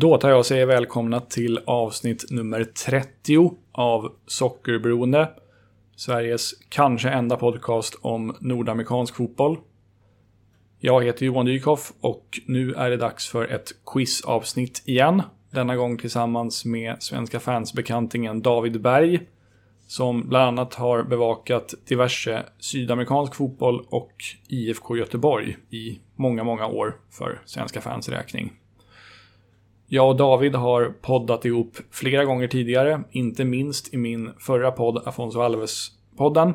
Då tar jag och säger välkomna till avsnitt nummer 30 av Sockerberoende, Sveriges kanske enda podcast om nordamerikansk fotboll. Jag heter Johan Dykhoff och nu är det dags för ett quizavsnitt igen. Denna gång tillsammans med Svenska Fans-bekantingen David Berg, som bland annat har bevakat diverse sydamerikansk fotboll och IFK Göteborg i många år för Svenska Fans räkning. Jag och David har poddat ihop flera gånger tidigare, inte minst i min förra podd Afonso Alves-podden.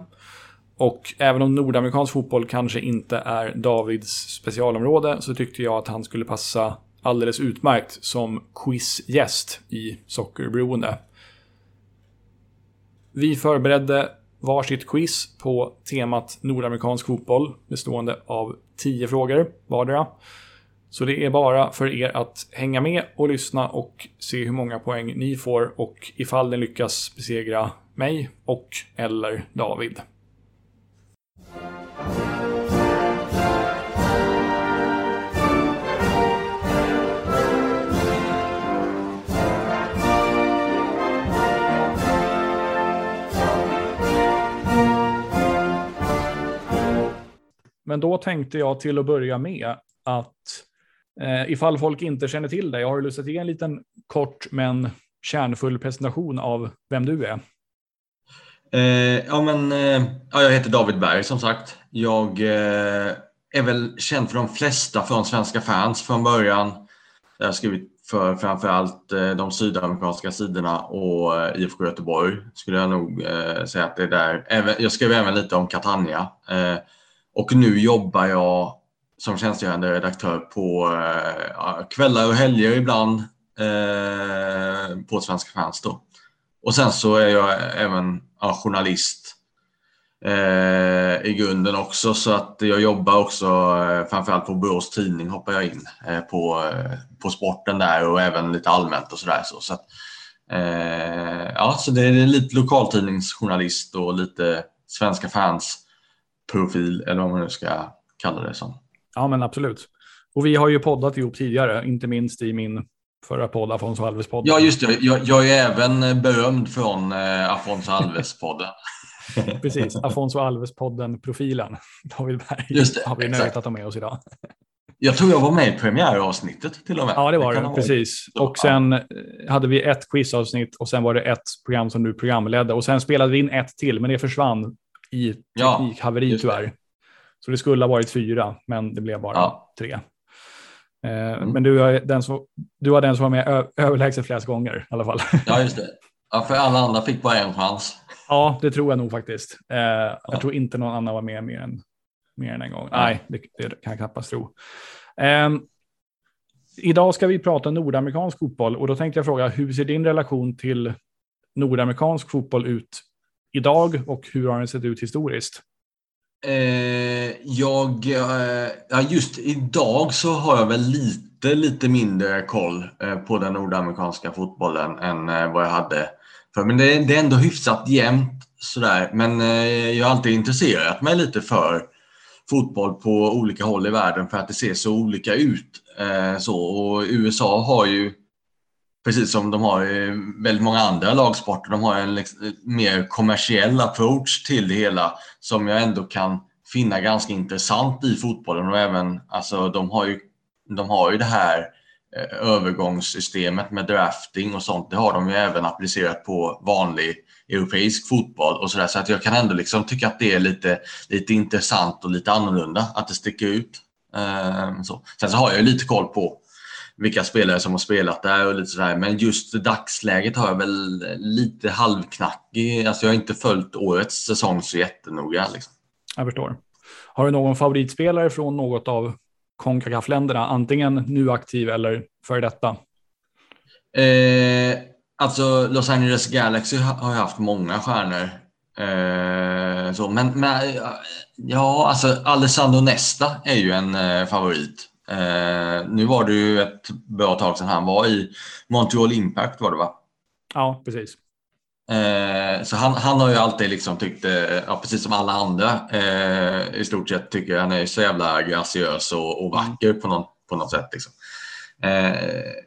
Och även om nordamerikansk fotboll kanske inte är Davids specialområde så tyckte jag att han skulle passa alldeles utmärkt som quizgäst i Sockerberoende. Vi förberedde varsitt quiz på temat nordamerikansk fotboll bestående av 10 frågor vardera. Så det är bara för er att hänga med och lyssna och se hur många poäng ni får och ifall ni lyckas besegra mig och eller David. Men då tänkte jag till att börja med att ifall folk inte känner till dig, jag har lust att ge en liten kort men kärnfull presentation av vem du är. Jag heter David Berg som sagt. Jag är väl känd för de flesta från Svenska Fans från början. Jag har skrivit för framförallt de sydamerikanska sidorna och IFK Göteborg skulle jag nog säga att det är där. Jag skrev även lite om Catania. Och nu jobbar jag som tjänstgörande redaktör på kvällar och helger ibland på Svenska Fans då. Och sen så är jag även journalist i grunden också, så att jag jobbar också framförallt på Borås tidning hoppar jag in på sporten där och även lite allmänt och sådär. Så det är lite lokaltidningsjournalist och lite Svenska Fans profil eller vad man nu ska kalla det som. Ja, men absolut. Och vi har ju poddat ihop tidigare, inte minst i min förra podd, Afonso Alves-podden. Ja, just det. Jag är även berömd från Afonso Alves-podden. Precis, Afonso Alves-podden-profilen. David Berg just det, har vi nöjt att ta med oss idag. Jag tror jag var med i premiäravsnittet till och med. Ja, det var det. Precis. Och sen hade vi ett quizavsnitt och sen var det ett program som du programledde. Och sen spelade vi in ett till, men det försvann i teknikhaveri tyvärr. Så det skulle ha varit 4, men det blev bara 3. Men du var den som var med överlägset flest gånger i alla fall. Ja, just det. Ja, för alla andra fick bara en chans. Ja, det tror jag nog faktiskt. Jag tror inte någon annan var med mer än en gång. Nej, det kan jag knappast tro. Idag ska vi prata nordamerikansk fotboll. Och då tänkte jag fråga, hur ser din relation till nordamerikansk fotboll ut idag och hur har den sett ut historiskt? Just idag så har jag väl lite mindre koll på den nordamerikanska fotbollen än vad jag hade för. Men det är ändå hyfsat jämnt sådär. Men jag har alltid intresserat mig lite för fotboll på olika håll i världen för att det ser så olika ut. Och USA har ju, precis som de har väldigt många andra lagsporter, de har en mer kommersiell approach till det hela som jag ändå kan finna ganska intressant i fotbollen. Och även, alltså, de har ju det här övergångssystemet med drafting och sånt. Det har de ju även applicerat på vanlig europeisk fotboll och sådär. Så att jag kan ändå liksom tycka att det är lite intressant och lite annorlunda, att det sticker ut. Sen så har jag ju lite koll på vilka spelare som har spelat där och lite sådär. Men just i dagsläget har jag väl lite halvknackig. Alltså jag har inte följt årets säsong så jättenoga liksom. Jag förstår. Har du någon favoritspelare från något av CONCACAF-länderna? Antingen nu aktiv eller före detta? Alltså Los Angeles Galaxy har haft många stjärnor. Alessandro Nesta är ju en favorit. Nu var det ju ett bra tag sedan han var i Montreal Impact var det va? Ja, precis. Så han har ju alltid liksom tyckt, precis som alla andra i stort sett tycker han är så jävla graciös och vacker på något sätt liksom.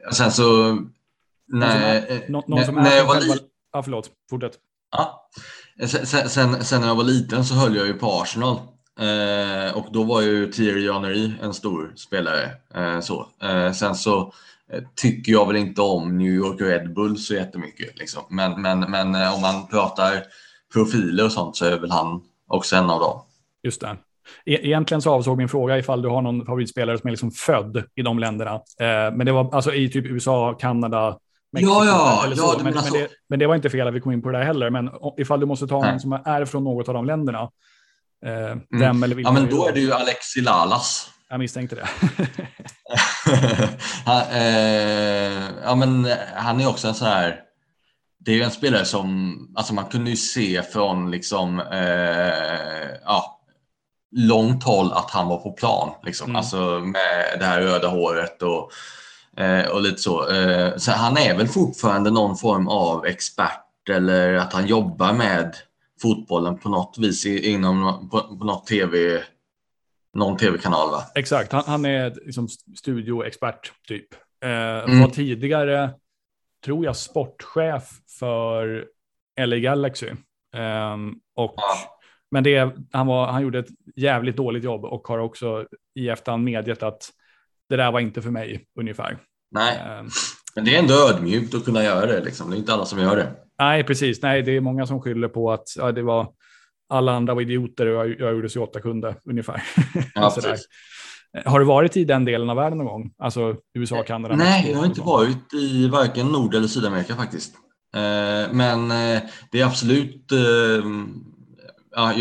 Och sen så när jag var liten. Ja, förlåt. Fortsätt. Ja. Sen när jag var liten så höll jag ju på Arsenal. Och då var ju Thierry Henry en stor spelare. Sen så tycker jag väl inte om New York Red Bull så jättemycket. Liksom. Men om man pratar profiler och sånt så är väl han också en av dem. Just det. Egentligen så avsåg min fråga ifall du har någon favoritspelare som är liksom född i de länderna. Men det var alltså i typ USA, Kanada, Mexiko. Men det var inte fel att vi kom in på det där heller. Men ifall du måste ta någon som är från något av de länderna. Vem eller vilka? Ja, men då är det ju Alexi Lalas. Jag misstänkte det. Han är också en så här. Det är ju en spelare som alltså man kunde ju se från liksom långt håll att han var på plan liksom. Alltså med det här röda håret och lite så. Så han är väl fortfarande någon form av expert eller att han jobbar med fotbollen på något vis inom på någon tv-kanal, va? Exakt, han är liksom studioexpert typ. Var tidigare tror jag sportchef för LA Galaxy. Men han gjorde ett jävligt dåligt jobb och har också i efterhand medgett att det där var inte för mig ungefär. Nej. Men det är ändå ödmjukt att kunna göra det liksom. Det är inte alla som gör det. Nej, precis. Nej, det är många som skyller på att det var alla andra var idioter och jag gjorde så åtta kunde ungefär. Ja, precis. Har du varit i den delen av världen någon gång? Alltså USA, Kanada? Nej, jag har inte varit i varken Nord- eller Sydamerika faktiskt. Men det är absolut... Ja,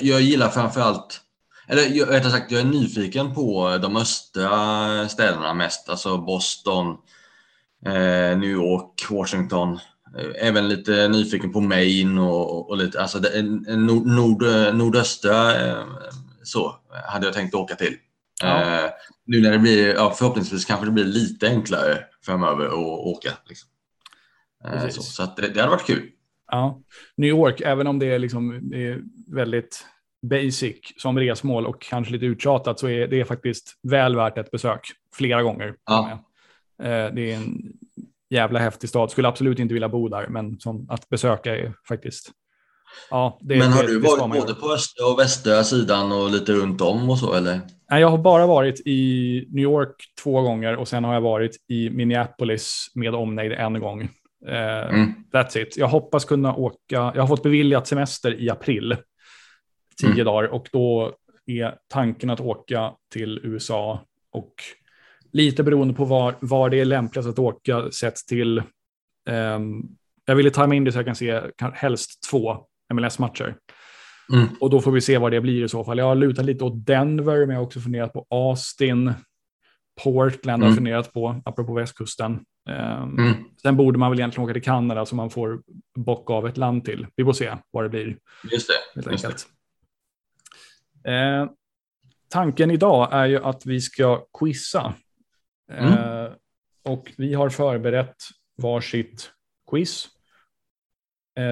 jag gillar framförallt, eller rättare sagt jag är nyfiken på de östra städerna mest, alltså Boston, New York, Washington, även lite nyfiken på Maine och lite, alltså nordöstra så hade jag tänkt åka till. Ja. Nu när det blir, förhoppningsvis kanske det blir lite enklare framöver att åka. Liksom. Så att det hade varit kul. Ja, New York, även om det är liksom väldigt basic som resmål och kanske lite uttjatat så är det faktiskt väl värt ett besök flera gånger. Ja. Det är en jävla häftig stad. Skulle absolut inte vilja bo där, men som att besöka är faktiskt... Ja, men har du varit både på östra och västra sidan och lite runt om och så, eller? Nej, jag har bara varit i New York 2 gånger och sen har jag varit i Minneapolis med omnejd 1 gång. That's it. Jag hoppas kunna åka. Jag har fått beviljat semester i april 10 dagar och då är tanken att åka till USA och lite beroende på var det är lämpligast att åka sett till jag ville tajma in det så jag kan se helst 2 MLS-matcher och då får vi se vad det blir i så fall. Jag har lutat lite åt Denver men jag har också funderat på Austin, Portland har funderat på apropå västkusten. Sen borde man väl egentligen åka till Kanada så man får bocka av ett land till. Vi får se vad det blir. Just det. Tanken idag är ju att vi ska quizza och vi har förberett varsitt quiz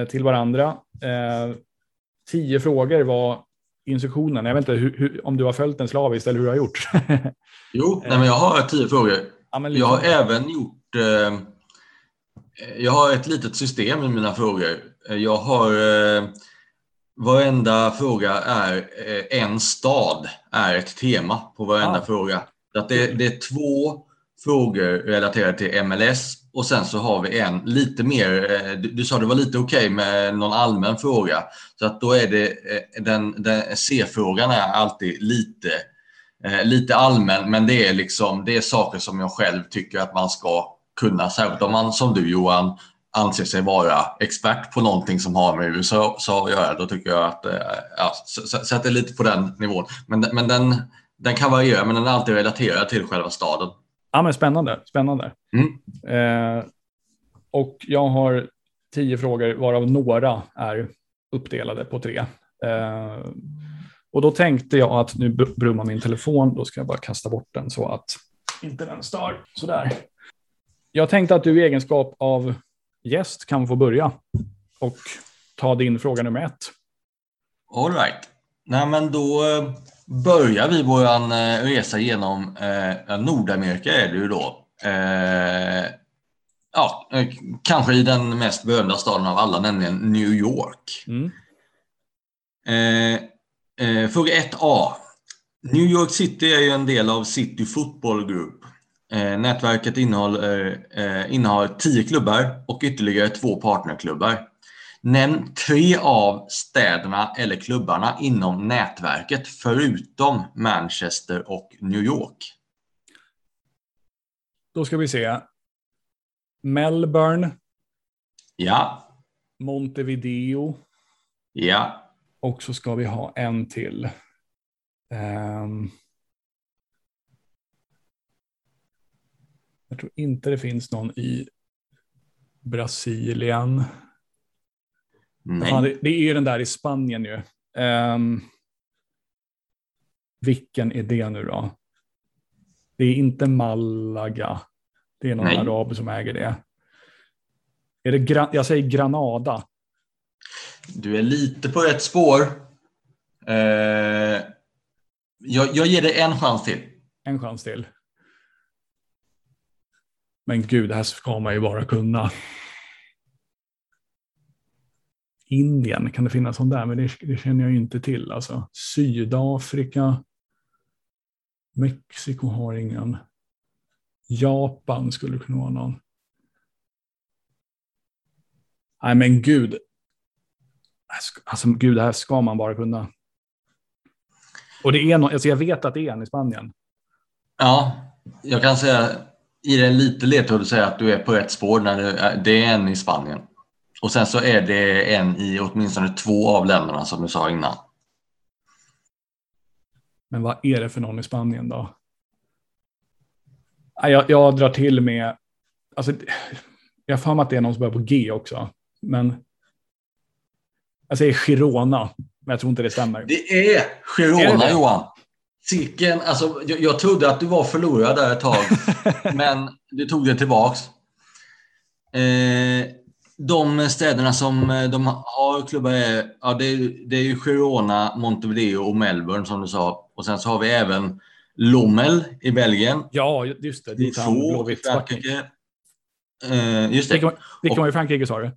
till varandra. 10 frågor var instruktionen. Jag vet inte om du har följt den slaviskt eller hur du har gjort. Jo, men jag har 10 frågor. Jag har även gjort jag har ett litet system i mina frågor. Jag har varenda fråga är en stad är ett tema på varenda fråga. Så att det är 2 frågor relaterade till MLS och sen så har vi en lite mer du sa det var lite okej med någon allmän fråga. Så att då är det den C-frågan är alltid lite allmän, men det är liksom det är saker som jag själv tycker att man ska kunna, särskilt om man som du Johan anser sig vara expert på någonting som har med USA att göra, då tycker jag att så att det är lite på den nivån, men den kan variera, men den är alltid relaterad till själva staden. Ja, men spännande. Och jag har 10 frågor varav några är uppdelade på 3. Och då tänkte jag att nu brummar min telefon. Då ska jag bara kasta bort den så att inte den stör. Sådär. Jag tänkte att du i egenskap av gäst kan få börja och ta din fråga nummer 1. All right. Nej, men då börjar vi våran resa genom Nordamerika är det ju då. Ja, kanske i den mest berömda staden av alla, nämligen New York. Mm. För 1A. New York City är ju en del av City Football Group. Nätverket innehar 10 klubbar och ytterligare 2 partnerklubbar. Nämn 3 av städerna eller klubbarna inom nätverket förutom Manchester och New York. Då ska vi se. Melbourne. Ja. Montevideo. Ja. Och så ska vi ha en till. Jag tror inte det finns någon i Brasilien. Nej. Det är ju den där i Spanien ju. Vilken är det nu då? Det är inte Malaga. Det är någon arab som äger det. Är det jag säger Granada. Du är lite på rätt spår. Jag ger dig en chans till. En chans till. Men gud, det här ska man ju bara kunna. Indien, kan det finnas sånt där? Men det känner jag ju inte till. Alltså, Sydafrika. Mexiko har ingen. Japan skulle kunna vara någon. Nej men gud. Alltså gud, det här ska man bara kunna. Och det är alltså jag vet att det är en i Spanien. Ja, jag kan säga i den lite ledtråd säga att du är på rätt spår när det är en i Spanien. Och sen så är det en i åtminstone 2 av länderna som du sa innan. Men vad är det för någon i Spanien då? Jag drar till med... Alltså, jag har fan att det är någon som börjar på G också. Men jag säger Girona, men jag tror inte det stämmer. Det är Girona, är det? Johan. Cirkeln, alltså, jag trodde att du var förlorad där ett tag. Men du tog det tillbaks. De städerna som de har klubbar är... Ja, det är ju Girona, Montevideo och Melbourne som du sa. Och sen så har vi även... Lommel i Belgien. Ja, just det. Det är Blåvitt, Frankrike. Just det. Vilka var i Frankrike, sa du?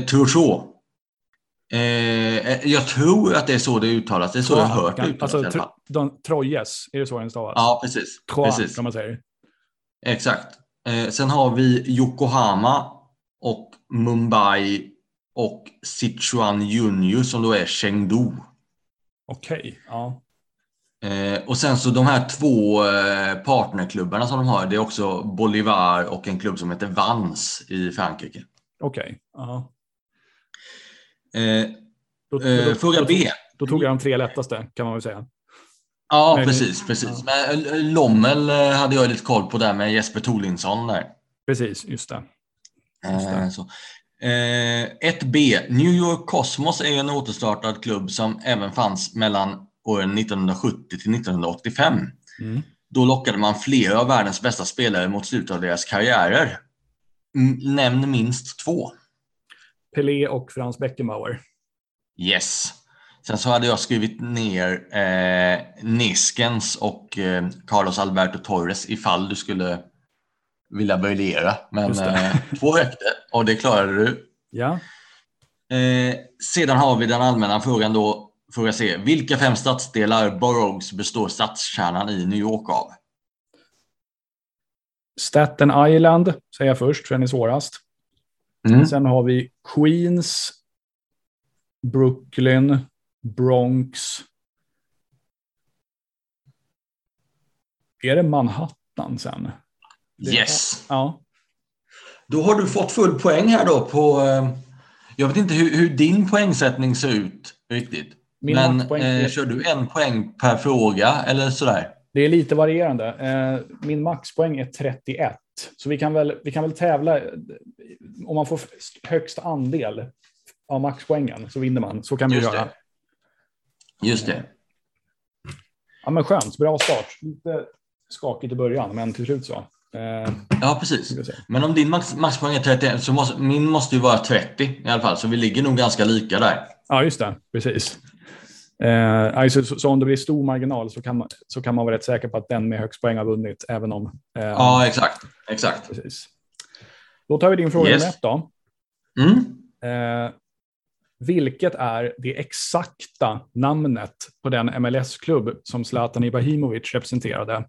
Troyes. Jag tror att det är så det uttalas. Det är så jag har hört det uttalas. Alltså, Troyes, är det så den stavas? Ja, precis. Troyes, kan man säga. Exakt. Sen har vi Yokohama och Mumbai och Sichuan Junior som då är Chengdu. Okej, ja. Och sen så de här 2 partnerklubbarna som de har, det är också Bolivar och en klubb som heter Vans i Frankrike. Okej, ja. Fråga B. Då tog jag de 3 lättaste, kan man väl säga. Ja, men, precis. Ja. Men Lommel hade jag lite koll på där med Jesper Tolinsson där. Precis, just det. 1B. New York Cosmos är en återstartad klubb som även fanns mellan åren 1970 till 1985. Mm. Då lockade man flera av världens bästa spelare mot slutet av deras karriärer. Nämn minst 2. Pelé och Franz Beckenbauer. Yes. Sen så hade jag skrivit ner Neskens och Carlos Alberto Torres ifall du skulle vilja briljera. Men 2 räckte och det klarade du. Ja. Sedan har vi den allmänna frågan då. Fråga C. Vilka 5 stadsdelar Boroughs består stadskärnan i New York av? Staten Island, säger jag först, för den är svårast. Mm. Sen har vi Queens, Brooklyn, Bronx. Är det Manhattan sen? Yes. Ja. Då har du fått full poäng här då på... Jag vet inte hur din poängsättning ser ut riktigt. Men kör du en poäng per fråga eller sådär? Det är lite varierande. Min maxpoäng är 31. Så vi kan väl tävla om man får högst andel av maxpoängen så vinner man. Så kan vi göra. Just det. Ja men skönt, bra start. Lite skakigt i början men till slut så. Ja precis. Men om din maxpoäng är 31 så min måste ju vara 30 i alla fall. Så vi ligger nog ganska lika där. Ja just det, precis. Så om det blir stor marginal så kan man vara rätt säker på att den med högst poäng har vunnit, även om... ja, exakt. Precis. Då tar vi din fråga med då. Vilket är det exakta namnet på den MLS-klubb som Zlatan Ibrahimovic representerade?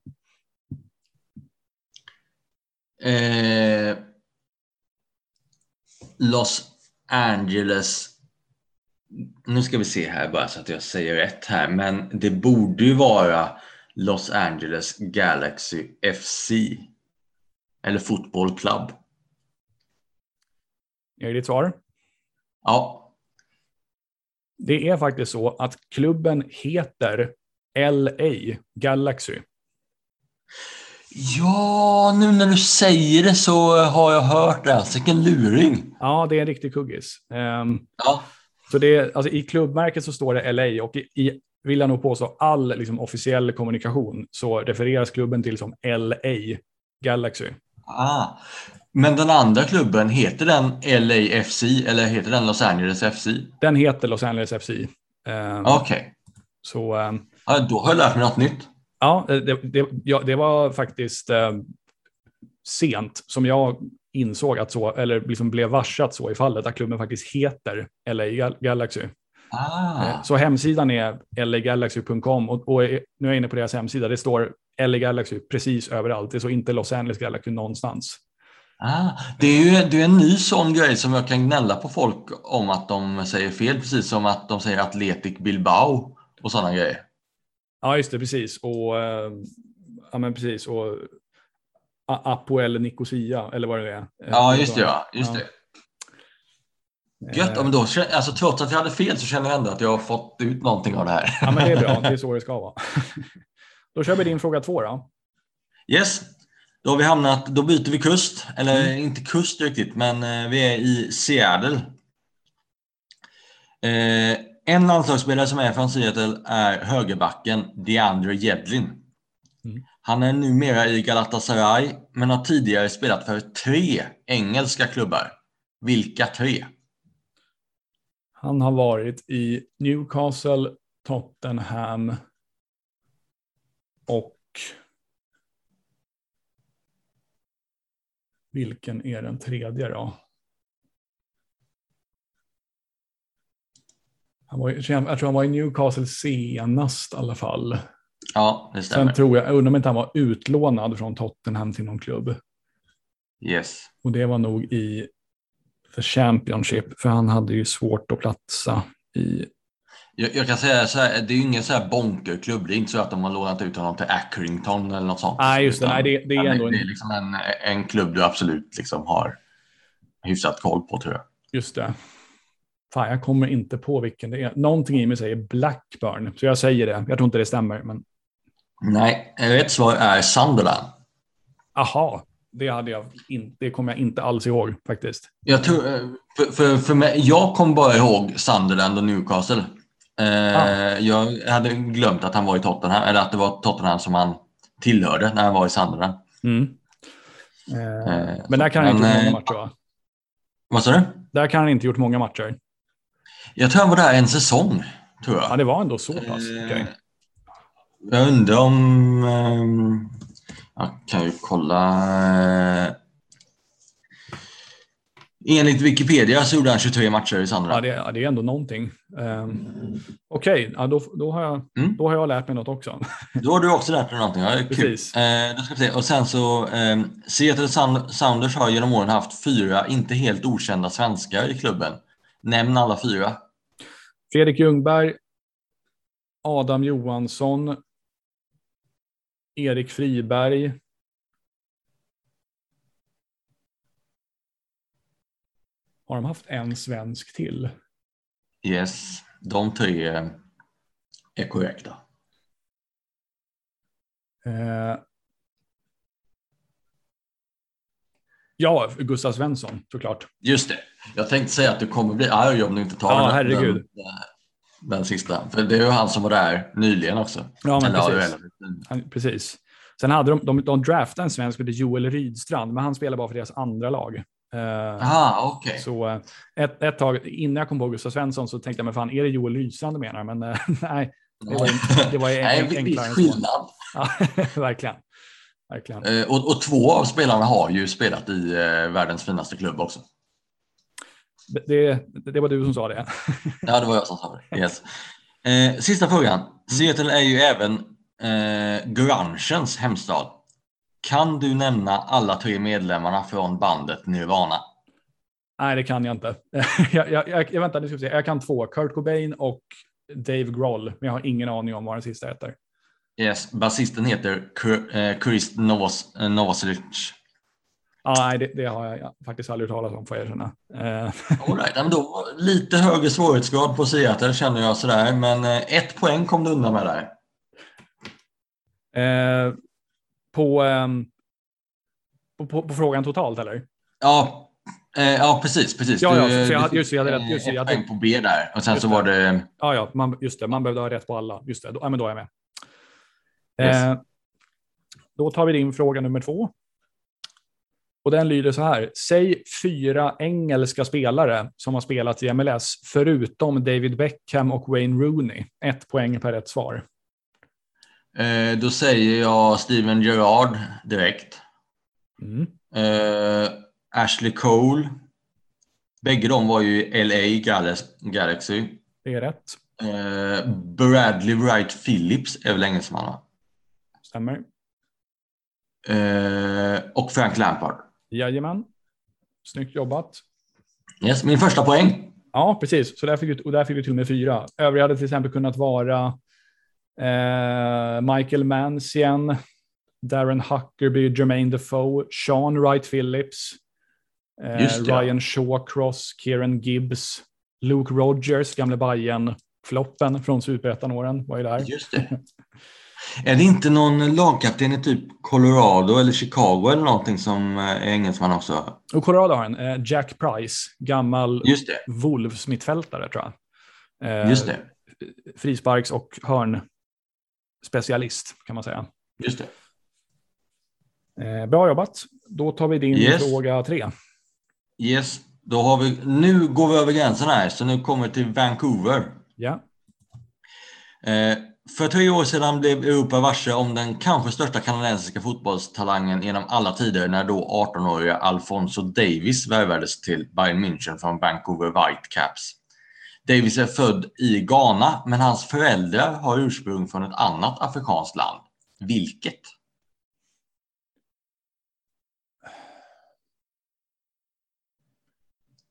Los Angeles. Nu ska vi se här bara så att jag säger rätt här, men det borde ju vara Los Angeles Galaxy FC eller Football Club. Är det ditt svar? Ja. Det är faktiskt så att klubben heter LA Galaxy. Ja, nu när du säger det så har jag hört det. Vilken luring. Ja, det är en riktig kuggis. Ja. Så det, alltså, i klubbmärket så står det LA, och i vill jag nog påstå all liksom officiell kommunikation så refereras klubben till som LA Galaxy. Ah, men den andra klubben, heter den LA FC eller heter den Los Angeles FC? Den heter Los Angeles FC. Okej. Så då har jag lärt mig något nytt. Ja, det var faktiskt sent som jag insåg att så, eller liksom blev varsat så i fallet, att klubben faktiskt heter LA Galaxy. Så hemsidan är LAGalaxy.com, och nu är jag inne på deras hemsida. Det står LA Galaxy precis överallt. Det är så inte Los Angeles Galaxy någonstans. Det är en ny sån grej som jag kan gnälla på folk om att de säger fel, precis som att de säger Athletic Bilbao och sådana grejer. Ja, just det, precis. Och Apoel Nicosia eller vad det är. Ja, just det. Gött, men då, alltså, trots att jag hade fel så känner jag ändå att jag har fått ut någonting av det här. Ja, men det är bra, det är så det ska vara. Då kör vi din fråga 2 då. Yes, då har vi hamnat, då byter vi kust, eller inte kust riktigt, men vi är i Seattle. En landslagsspelare som är från Seattle är högerbacken DeAndre Yedlin. Han är numera i Galatasaray, men har tidigare spelat för 3 engelska klubbar. Vilka 3? Han har varit i Newcastle, Tottenham och... Vilken är den tredje då? Jag tror han var i Newcastle senast i alla fall. Ja, det stämmer. Sen tror jag undrar om inte han var utlånad från Tottenham till någon klubb. Yes. Och det var nog i The Championship, för han hade ju svårt att platsa i... Jag kan säga så här, det är ju ingen så här bonkerklubb. Det är inte så att de har lånat ut honom till Accrington eller något sånt. Nej, just det. Nej, det är ändå det är liksom en klubb du absolut liksom har hyfsat koll på, tror jag. Just det. Fan, jag kommer inte på vilken det är. Någonting i mig säger Blackburn, så jag säger det. Jag tror inte det stämmer, men... Nej, rätt svar är Sunderland. Aha. Det kommer jag inte alls ihåg faktiskt. Jag tror, för mig, jag kom bara ihåg Sunderland och Newcastle. Jag hade glömt att han var i Tottenham, eller att det var Tottenham som han tillhörde när han var i Sunderland. Men där kan han inte gjort många matcher, va? Vad sa du? Där kan han inte gjort många matcher. Jag tror han var där en säsong, tror jag. Ja, det var ändå så pass. Okay. Jag undrar om... Jag kan ju kolla. Enligt Wikipedia så gjorde han 23 matcher i Sandra. Ja, det är ändå någonting. Okej, ja, då har jag lärt mig något också. Då har du också lärt dig någonting. Ja, det är kul. Precis. Då ska vi se. Och sen så Seattle Sounders har genom åren haft 4 inte helt okända svenskar i klubben. Nämn alla 4. Fredrik Ljungberg, Adam Johansson, Erik Friberg. Har de haft en svensk till? Yes, de 3 är korrekta. Ja, Gustav Svensson, såklart. Just det. Jag tänkte säga att du kommer bli arg om du inte tar herregud. Den sista, för det är ju han som var där nyligen också. Ja, men precis. Precis. Sen hade de draftade en svensk, Joel Rydstrand, men han spelar bara för deras andra lag. Okay. Så ett tag innan jag kom på Gustav Svensson så tänkte jag, men fan, är det Joel Rydstrand du menar? Men nej, det var en viss skillnad. Ja, verkligen. Och två av spelarna har ju spelat i världens finaste klubb också. Det var du som sa det. Ja, det var jag som sa det. Yes. Sista frågan. Seattle är ju även grungens hemstad. Kan du nämna alla tre medlemmarna från bandet Nirvana? Nej, det kan jag inte. Jag väntar, nu ska vi se. Jag kan två. Kurt Cobain och Dave Grohl. Men jag har ingen aning om vad den sista heter. Yes, basisten heter Chris Novoselic. Nej, det har jag faktiskt aldrig talat om, får jag erkänna. All right, men då lite högre svårighetsgrad på Seattle känner jag sådär. Men ett poäng kom du undan med där. På frågan totalt, eller? Ja, precis. Jag hade rätt på B där. Och sen just så var det... Man behövde ha rätt på alla. Just det, men då är jag med. Yes. Då tar vi din fråga nummer 2. Och den lyder så här. Säg 4 engelska spelare som har spelat i MLS förutom David Beckham och Wayne Rooney. 1 poäng per rätt svar. Då säger jag Steven Gerrard direkt. Ashley Cole. Bägge de var ju i LA Galaxy. Det är rätt. Bradley Wright Phillips är väl engelsman, va? Stämmer. Och Frank Lampard. Jajamän. Snyggt jobbat. Yes, min första poäng. Ja, precis. Så där fick vi till och med 4. Övriga hade till exempel kunnat vara... Michael Mansian, Darren Huckerby, Jermaine Defoe, Sean Wright Phillips, Ryan Shawcross, Kieran Gibbs, Luke Rogers, gamle Bayern-floppen från Superettan-åren. Vad är det här? Just det. Är det inte någon lagkapten i typ Colorado eller Chicago eller någonting som är engelsman också? Och Colorado har en Jack Price, gammal Wolves-mittfältare, tror jag. Just det. Frisparks- och hörnspecialist, kan man säga. Just det. Bra jobbat. Då tar vi din fråga 3. Yes, då har vi... Nu går vi över gränsen här, så nu kommer vi till Vancouver. Ja. För 3 år sedan blev Europa varse om den kanske största kanadensiska fotbollstalangen genom alla tider när då 18-åriga Alfonso Davies värvades till Bayern München från Vancouver Whitecaps. Davies är född i Ghana, men hans föräldrar har ursprung från ett annat afrikanskt land. Vilket?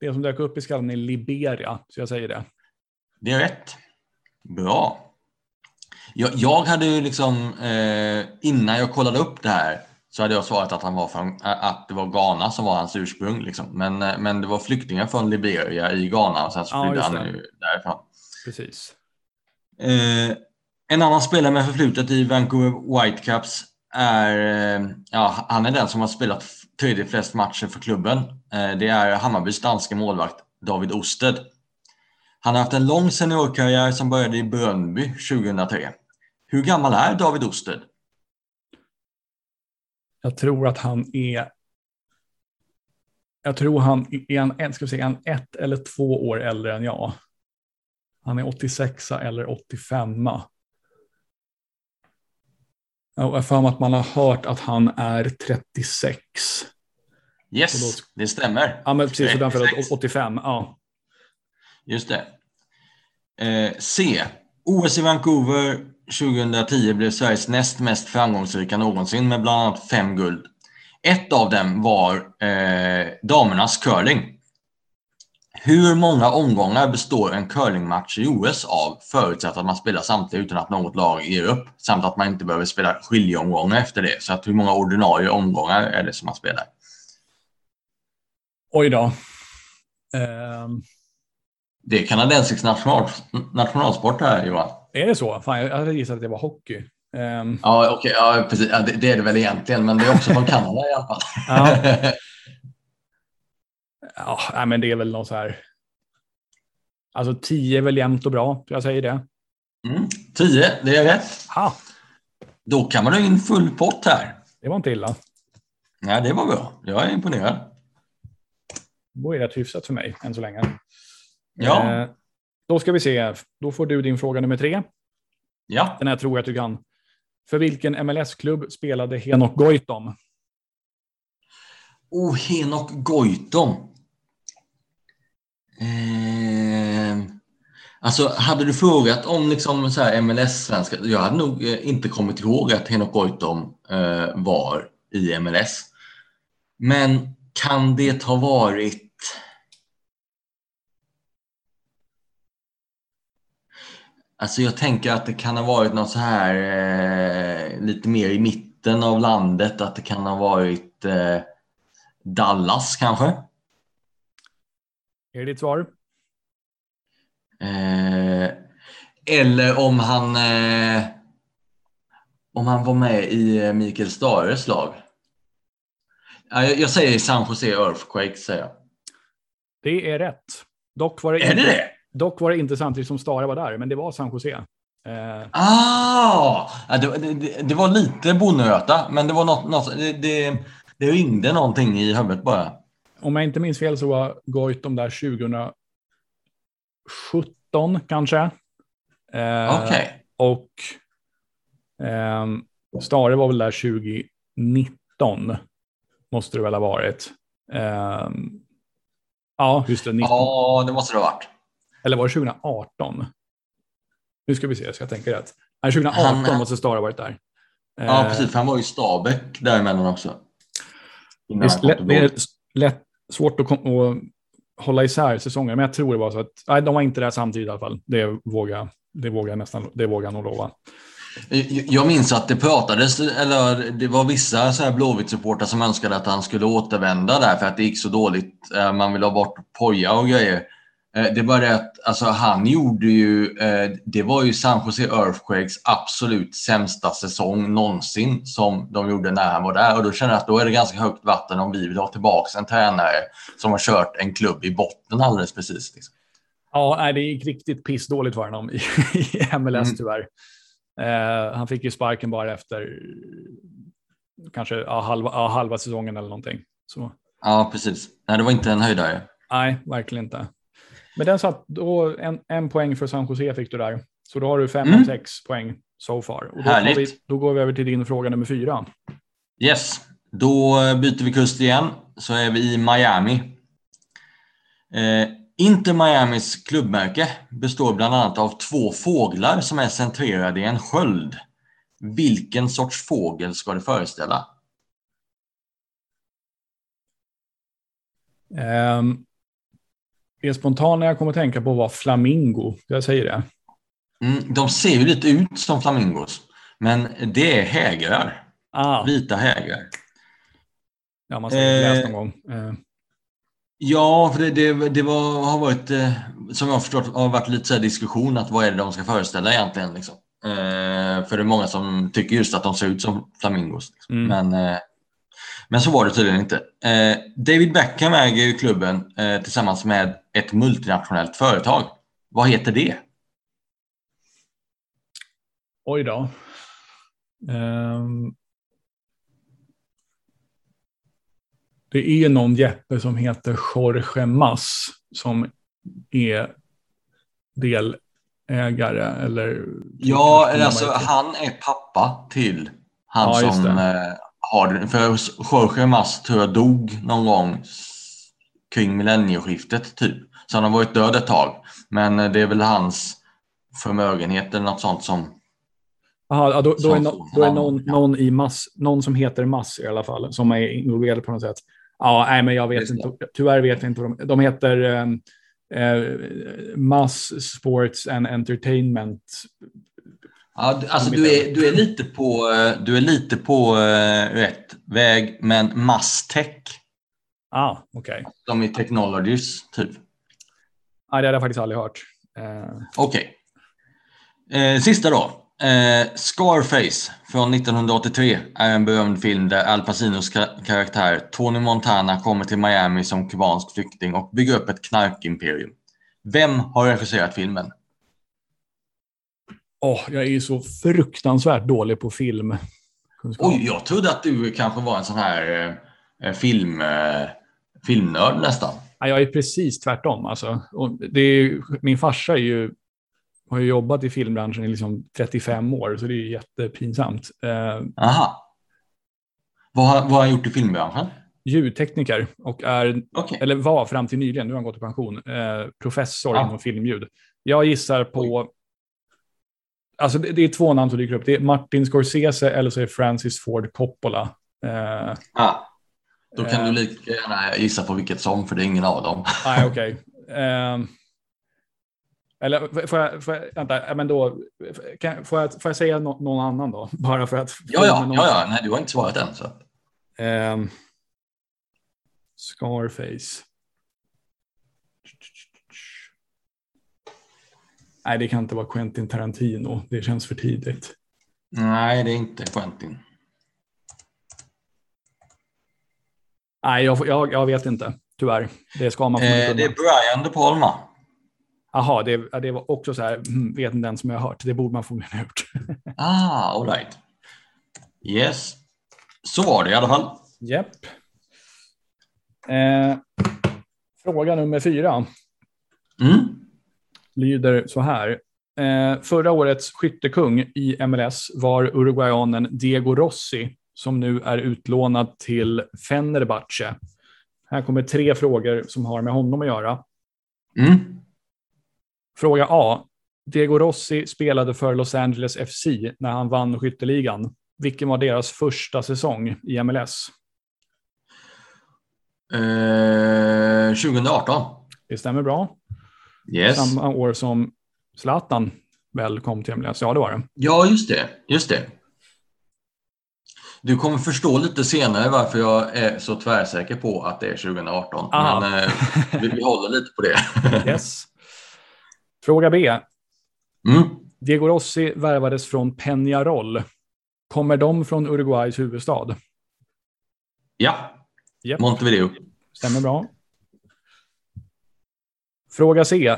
Det som dök upp i skallen är Liberia, så jag säger det. Det är rätt. Bra. Jag hade ju liksom, innan jag kollade upp det här, så hade jag svarat att att det var Ghana som var hans ursprung. Liksom. Men det var flyktingar från Liberia i Ghana. Och sen flydde han därifrån. Precis. En annan spelare med förflutet i Vancouver Whitecaps är... han är den som har spelat 3 flest matcher för klubben. Det är Hammarbys danska målvakt David Osted. Han har haft en lång seniorkarriär som började i Brøndby 2003. Hur gammal är David Osted? Jag tror han är ett eller 2 år äldre än jag. Han är 86 eller 85. Jag får att man har hört att han är 36. Yes, det stämmer. Ja, men precis, så den föddes 85. Ja. Just det. C. OS i Vancouver 2010 blev Sveriges näst mest framgångsrika någonsin med bland annat 5 guld. Ett av dem var damernas curling. Hur många omgångar består en curlingmatch i OS av, förutsatt att man spelar samtidigt utan att något lag ger upp, samt att man inte behöver spela skiljeomgångar efter det? Så att hur många ordinarie omgångar är det som man spelar? Oj då. Det är kanadensisk nationalsport här, Johan. Är det så? Fan, jag hade gissat att det var hockey. Ja, precis. Ja, det är det väl egentligen, men det är också från Kanada i alla fall. Ja, men det är väl något så här... Alltså 10 är väl jämnt och bra, jag säger det. 10, det är rätt. Ha. Då kan man ha in full pott här. Det var inte illa. Nej, det var bra. Jag är imponerad. går ju rätt hyfsat för mig än så länge. Ja. Då ska vi se. Då får du din fråga nummer 3. Ja. Den här tror jag att du kan. För vilken MLS-klubb spelade Henok Goitom? Henok Goitom. Alltså hade du frågat om liksom så här MLS-svenska, jag hade nog inte kommit ihåg att Henok Goitom var i MLS. Men kan det ha varit? Alltså jag tänker att det kan ha varit något så här lite mer i mitten av landet, att det kan ha varit Dallas kanske. Är det ditt svar? Eller om han var med i Mikael Stahres lag. Jag säger San Jose Earthquakes säger jag. Det är rätt. Dock var det inte samtidigt som Stahre var där, men det var San Jose. Det var lite bonöta, men det var något det ringde någonting i huvudet bara. Om jag inte minns fel så var Goitom där 2017 kanske. Okej. Och Stahre var väl där 2019 måste det väl ha varit. Just det, 19. Ja, det måste det ha varit. Eller var det 2018? Nu ska vi se, ska jag tänka rätt. Nej, 2018 måste Stahre ha varit där. Ja, precis. Han var ju Stabæk däremellan också. Det är lätt svårt att hålla isär säsongen, men jag tror det var så att nej, de var inte där samtidigt i alla fall. Det vågar jag nog lova. Jag minns att det pratades, eller det var vissa så här Blåvitt-supportrar som önskade att han skulle återvända där för att det gick så dåligt. Man ville ha bort Poja och grejer. Det var det att alltså, han gjorde ju, det var ju San Jose Earthquakes absolut sämsta säsong någonsin som de gjorde när han var där. Och då känner jag att då är det ganska högt vatten om vi vill ha tillbaka en tränare som har kört en klubb i botten alldeles precis. Liksom. Ja, det gick riktigt pissdåligt för honom i MLS tyvärr. Han fick ju sparken bara efter kanske halva säsongen eller någonting. Så. Ja, precis. Nej, det var inte en höjdare. Nej, verkligen inte. Men den satt då en poäng för San Jose fick du där. Så då har du 5 och 6 poäng so far. Och då går vi över till din fråga nummer 4. Yes, då byter vi kust igen. Så är vi i Miami. Inter Miamis klubbmärke består bland annat av 2 fåglar som är centrerade i en sköld. Vilken sorts fågel ska det föreställa? Det spontana jag kommer att tänka på var flamingo. Jag säger det. De ser ju lite ut som flamingos. Men det är hägrar. Vita hägrar. Ja, man ska läsa någon gång. Ja, för det har varit, som jag har förstått, har varit lite så här diskussion att vad är det de ska föreställa egentligen. Liksom. För det är många som tycker just att de ser ut som flamingos. Liksom. Men så var det tydligen inte. David Beckham äger ju klubben tillsammans med ett multinationellt företag. Vad heter det? Oj då. Det är någon Jeppe som heter Jorge Mas som är delägare. Eller... Ja, alltså han är pappa till han som... För Jorge Mas tror jag dog någon gång kring millennieskiftet typ. Så han har varit död ett tag. Men det är väl hans förmögenhet eller något sånt som... Någon som heter Mas i alla fall som är involverad på något sätt. Men jag vet inte. Tyvärr vet jag inte vad de heter. Mas Sports and Entertainment. Ja, alltså du är lite på rätt väg, men Mastech. Okej. Okay. De är technologies typ. Det hade jag faktiskt aldrig hört. Okej. Okay. Sista då. Scarface från 1983 är en berömd film där Al Pacinos karaktär Tony Montana kommer till Miami som kubansk flykting och bygger upp ett knarkimperium. Vem har regisserat filmen? Jag är ju så fruktansvärt dålig på film. Jag trodde att du kanske var en sån här filmnörd nästan. Jag är precis tvärtom. Alltså. Det är ju, min farsa är ju, har ju jobbat i filmbranschen i liksom 35 år, så det är ju jättepinsamt. Aha. Vad har han gjort i filmbranschen? Ljudtekniker och är, okay, eller var fram till nyligen, nu har han gått i pension, professor inom filmljud. Jag gissar på, alltså det är två namn som dyker upp. Det är Martin Scorsese eller så är Francis Ford Coppola. Då kan du lika gärna gissa på vilket som, för det är ingen av dem. Nej, okej. Okay. Eller får jag säga någon annan då? Bara för att... Ja. Nej, du har inte svarat än. Så. Scarface. Nej, det kan inte vara Quentin Tarantino. Det känns för tidigt. Nej, det är inte Quentin. Nej, jag vet inte. Tyvärr. Det ska man det är Brian De Palma. Jaha, det var också så här, vet inte den som jag har hört. Det borde man få ut. All right. Yes. Så var det i alla fall. Japp. Yep. Fråga nummer 4. Lyder så här. Förra årets skyttekung i MLS var uruguayanen Diego Rossi, som nu är utlånad till Fenerbahce. Här kommer 3 frågor som har med honom att göra. Fråga A. Diego Rossi spelade för Los Angeles FC när han vann skytteligan. Vilken var deras första säsong i MLS? 2018. Det stämmer bra. Yes. Samma år som Zlatan väl kom till MLS. Ja, det var det. Ja, just det. Du kommer förstå lite senare varför jag är så tvärsäker på att det är 2018. Aha. Men vi håller lite på det. Yes. Fråga B. Diego Rossi värvades från Peñarol. Kommer de från Uruguays huvudstad? Ja. Yep. Montevideo. Stämmer bra. Fråga C.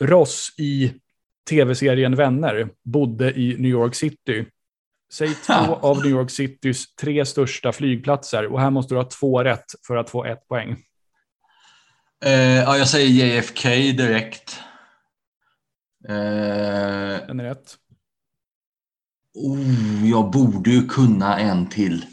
Ross i tv-serien Vänner bodde i New York City. Säg 2 av New York Citys 3 största flygplatser. Och här måste du ha 2 rätt för att få 1 poäng. Jag säger JFK direkt. Den är rätt. Jag borde ju kunna en till.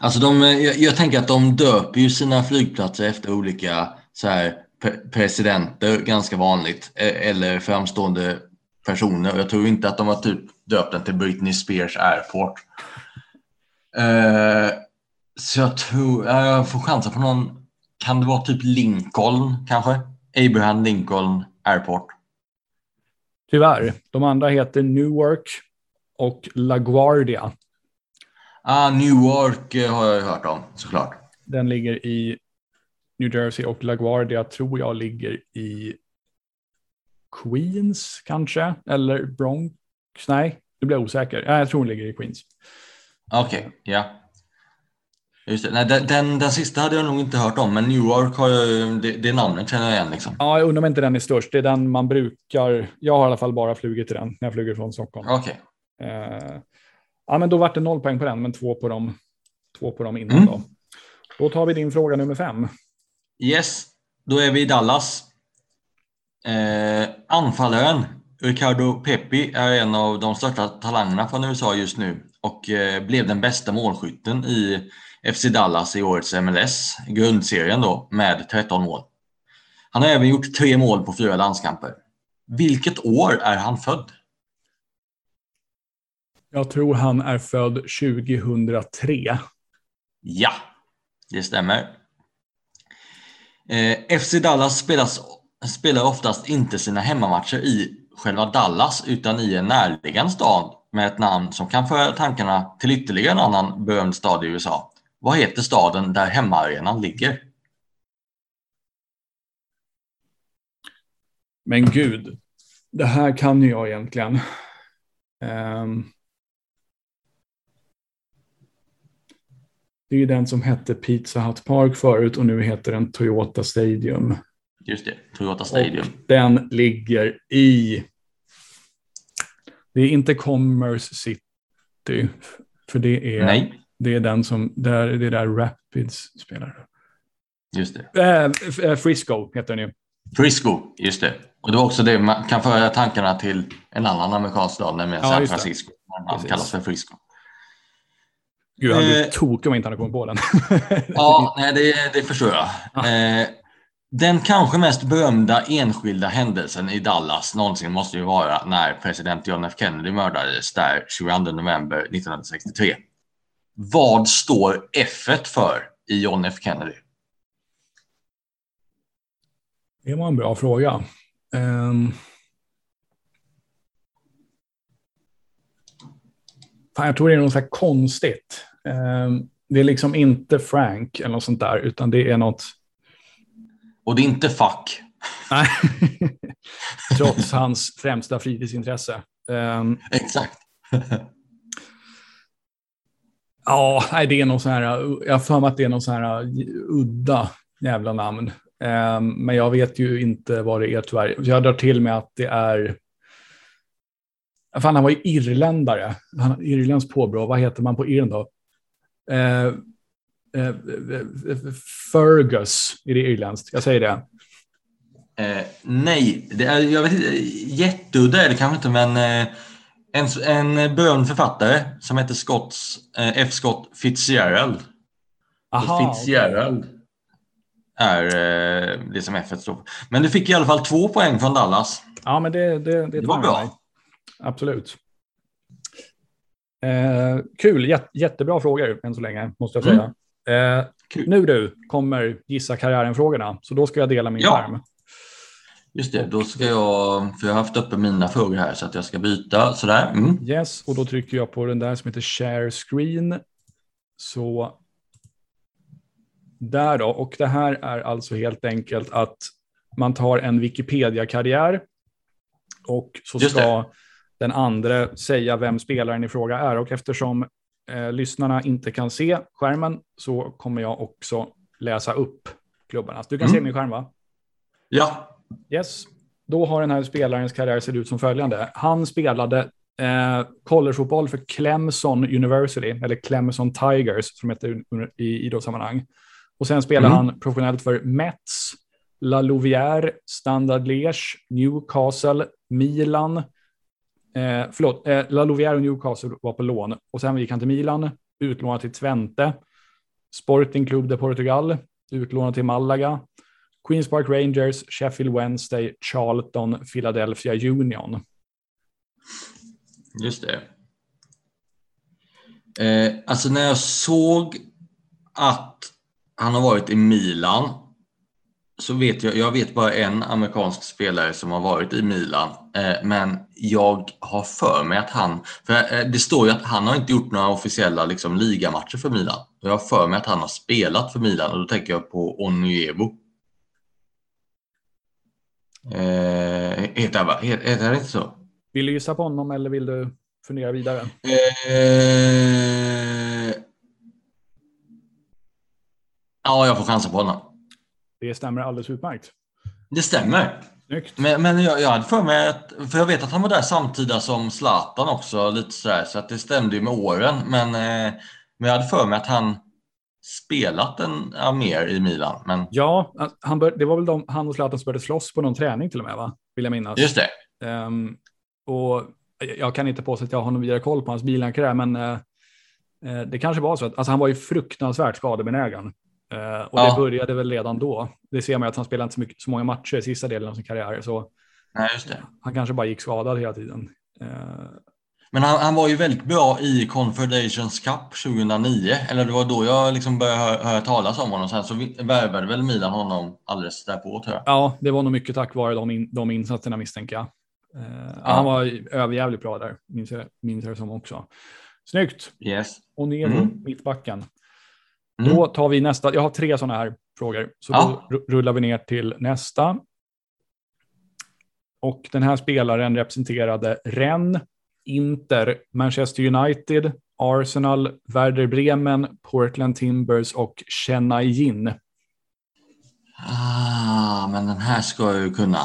Alltså jag tänker att de döper ju sina flygplatser efter olika så här, presidenter, ganska vanligt, eller framstående personer. Jag tror inte att de har typ döpt den till Britney Spears Airport. Så jag tror jag får chansen på någon. Kan det vara typ Lincoln kanske? Abraham Lincoln Airport. Tyvärr, de andra heter Newark och LaGuardia. Newark har jag hört om, såklart. Den ligger i New Jersey och LaGuardia tror jag ligger i Queens kanske, eller Bronx. Nej, det blir osäker. Jag tror den ligger i Queens. Okej, ja. Just det. Nej, den sista hade jag nog inte hört om, men Newark har jag, det namnet känner jag igen liksom. Ja, jag undrar om inte den är störst. Det är den man brukar. Jag har i alla fall bara flugit till den när jag flyger från Stockholm. Okej. Ja, men då var det 0 poäng på den, men 2 på dem innan då. Då tar vi din fråga nummer 5. Yes, då är vi i Dallas. Anfallaren Ricardo Pepi är en av de största talangerna från USA just nu och blev den bästa målskytten i FC Dallas i årets MLS, grundserien då, med 13 mål. Han har även gjort 3 mål på 4 landskamper. Vilket år är han född? Jag tror han är född 2003. Ja, det stämmer. FC Dallas spelar oftast inte sina hemmamatcher i själva Dallas utan i en närliggande stad med ett namn som kan föra tankarna till ytterligare en annan berömd stad i USA. Vad heter staden där hemmaarenan ligger? Men gud, det här kan ju jag egentligen. Det är ju den som hette Pizza Hut Park förut och nu heter den Toyota Stadium. Just det, Toyota Stadium. Och den ligger i... Det är inte Commerce City, för det är... Nej. Det är den som, det är där Rapids spelar. Just det. Frisco heter den ju. Frisco, just det. Och det var också det, man kan föra tankarna till en annan amerikansk stad, nämligen San Francisco. Man kallas för Frisco. Gud, han blir tokig om inte han har kommit på den. Ja, nej, det förstår jag. Ah. Den kanske mest berömda enskilda händelsen i Dallas någonsin måste ju vara när president John F. Kennedy mördades där 22 november 1963. Vad står F-et för i John F. Kennedy? Det var en bra fråga. Fan, jag tror det är något så här konstigt. Det är liksom inte Frank eller något sånt där, utan det är något... Och det är inte fuck. Nej, trots hans främsta fritidsintresse. Exakt. Ja, det är någon så här... Jag har för mig att det är någon så här udda jävla namn. Men jag vet ju inte vad det är tyvärr. Jag drar till med att det är... Fan, han var ju irländare. Irlands påbrå. Vad heter man på Irland då? Fergus. Är det irländskt? Jag säger det. Nej. Det är, jag vet inte. Jätteudda är det kanske inte, men en berömd författare som heter F. Scott Fitzgerald. Aha, Fitzgerald. Okay. Är det som F1 står. Men du fick i alla fall 2 poäng från Dallas. Ja, men det var bra. Mig. Absolut. Kul, jättebra frågor än så länge, måste jag säga. Nu du kommer gissa karriären-frågorna, så då ska jag dela min skärm. Just det, då ska jag... För jag har haft uppe mina frågor här, så att jag ska byta sådär. Mm. Yes, och då trycker jag på den där som heter Share Screen. Så... Där då, och det här är alltså helt enkelt att man tar en Wikipedia-karriär och så ska den andra säga vem spelaren i fråga är. Och eftersom lyssnarna inte kan se skärmen så kommer jag också läsa upp klubbarna. Du kan se min skärm, va? Ja. Yes. Då har den här spelarens karriär sett ut som följande. Han spelade collegefotboll för Clemson University, eller Clemson Tigers som heter i idrottssammanhang. Och sen spelar han professionellt för Mets, La Louvière, Standard Liège, Newcastle, Milan. La Louvière och Newcastle var på lån. Och sen gick han till Milan, utlånad till Twente, Sporting Club de Portugal, utlånad till Malaga, Queens Park Rangers, Sheffield Wednesday, Charlton, Philadelphia Union. Just det. Alltså när jag såg att han har varit i Milan, så vet jag vet bara en amerikansk spelare som har varit i Milan, men jag har för mig att han, för det står ju att han har inte gjort några officiella liksom ligamatcher för Milan. Jag har för mig att han har spelat för Milan, och då tänker jag på Onyebo. Heter det inte så? Vill du gissa på honom eller vill du fundera vidare? Ja, jag får chansa på honom. Det stämmer alldeles utmärkt. Det stämmer. Snyggt. Men jag hade för mig att, för jag vet att han var där samtidigt som Zlatan också, lite sådär, så att det stämde ju med åren. Men jag hade för mig att han spelat mer i Milan. Men... Ja, det var väl han och Zlatan som började slåss på någon träning till och med, va? Vill jag minnas. Just det. Och jag kan inte påstå att jag har någon vidare koll på hans Milan-karriär, men det kanske var så att han var ju fruktansvärt skadebenägen. Och det började väl redan då. Det ser man att han spelade inte så många matcher i sista delen av sin karriär, så just det. Han kanske bara gick skadad hela tiden. Men han var ju väldigt bra i Confederations Cup 2009. Eller det var då jag liksom började höra talas om honom. Sen så värvade väl Milan honom alldeles därpå, tror jag. Ja, det var nog mycket tack vare de insatserna, misstänker jag. Han var överjävligt bra där, minns jag som också. Snyggt! Yes. Och ner mittbacken. Då tar vi nästa. Jag har 3 sådana här frågor. Så då rullar vi ner till nästa. Och den här spelaren representerade Rennes, Inter, Manchester United, Arsenal, Werder Bremen, Portland Timbers och Chennai-Jin. Ah, men den här ska jag ju kunna.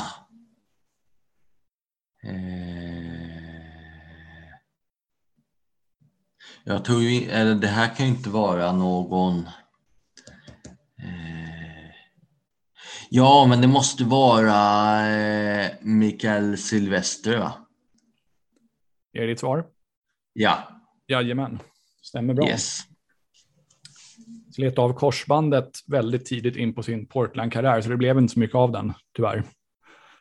Jag tror ju, eller det här kan ju inte vara någon... Ja, men det måste vara Mikael Silvester, va? Är det ditt svar? Ja. Jajamän, stämmer bra. Yes. Slet av korsbandet väldigt tidigt in på sin Portland-karriär, så det blev inte så mycket av den, tyvärr.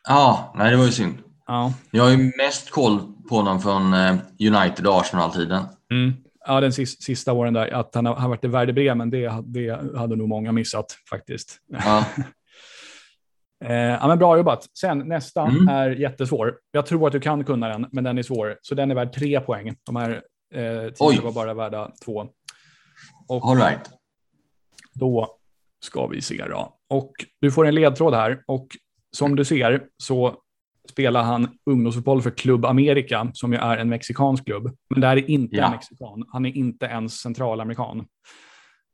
Ja, nej, det var ju synd. Ja. Jag har ju mest koll på honom från United och Arsenal-tiden. Mm. Ja, den sista åren där, att han har varit i Werder Bremen, det hade nog många missat faktiskt. Ja. Ja, men bra jobbat. Sen nästa är jättesvår. Jag tror att du kan kunna den, men den är svår. Så den är värd 3 poäng. De här 10 var bara värda 2. Och all right. Då ska vi se då. Och du får en ledtråd här. Och som du ser så spelar han ungdomsfotboll för Club America, som ju är en mexikansk klubb. Men där är inte en mexikan. Han är inte ens centralamerikan.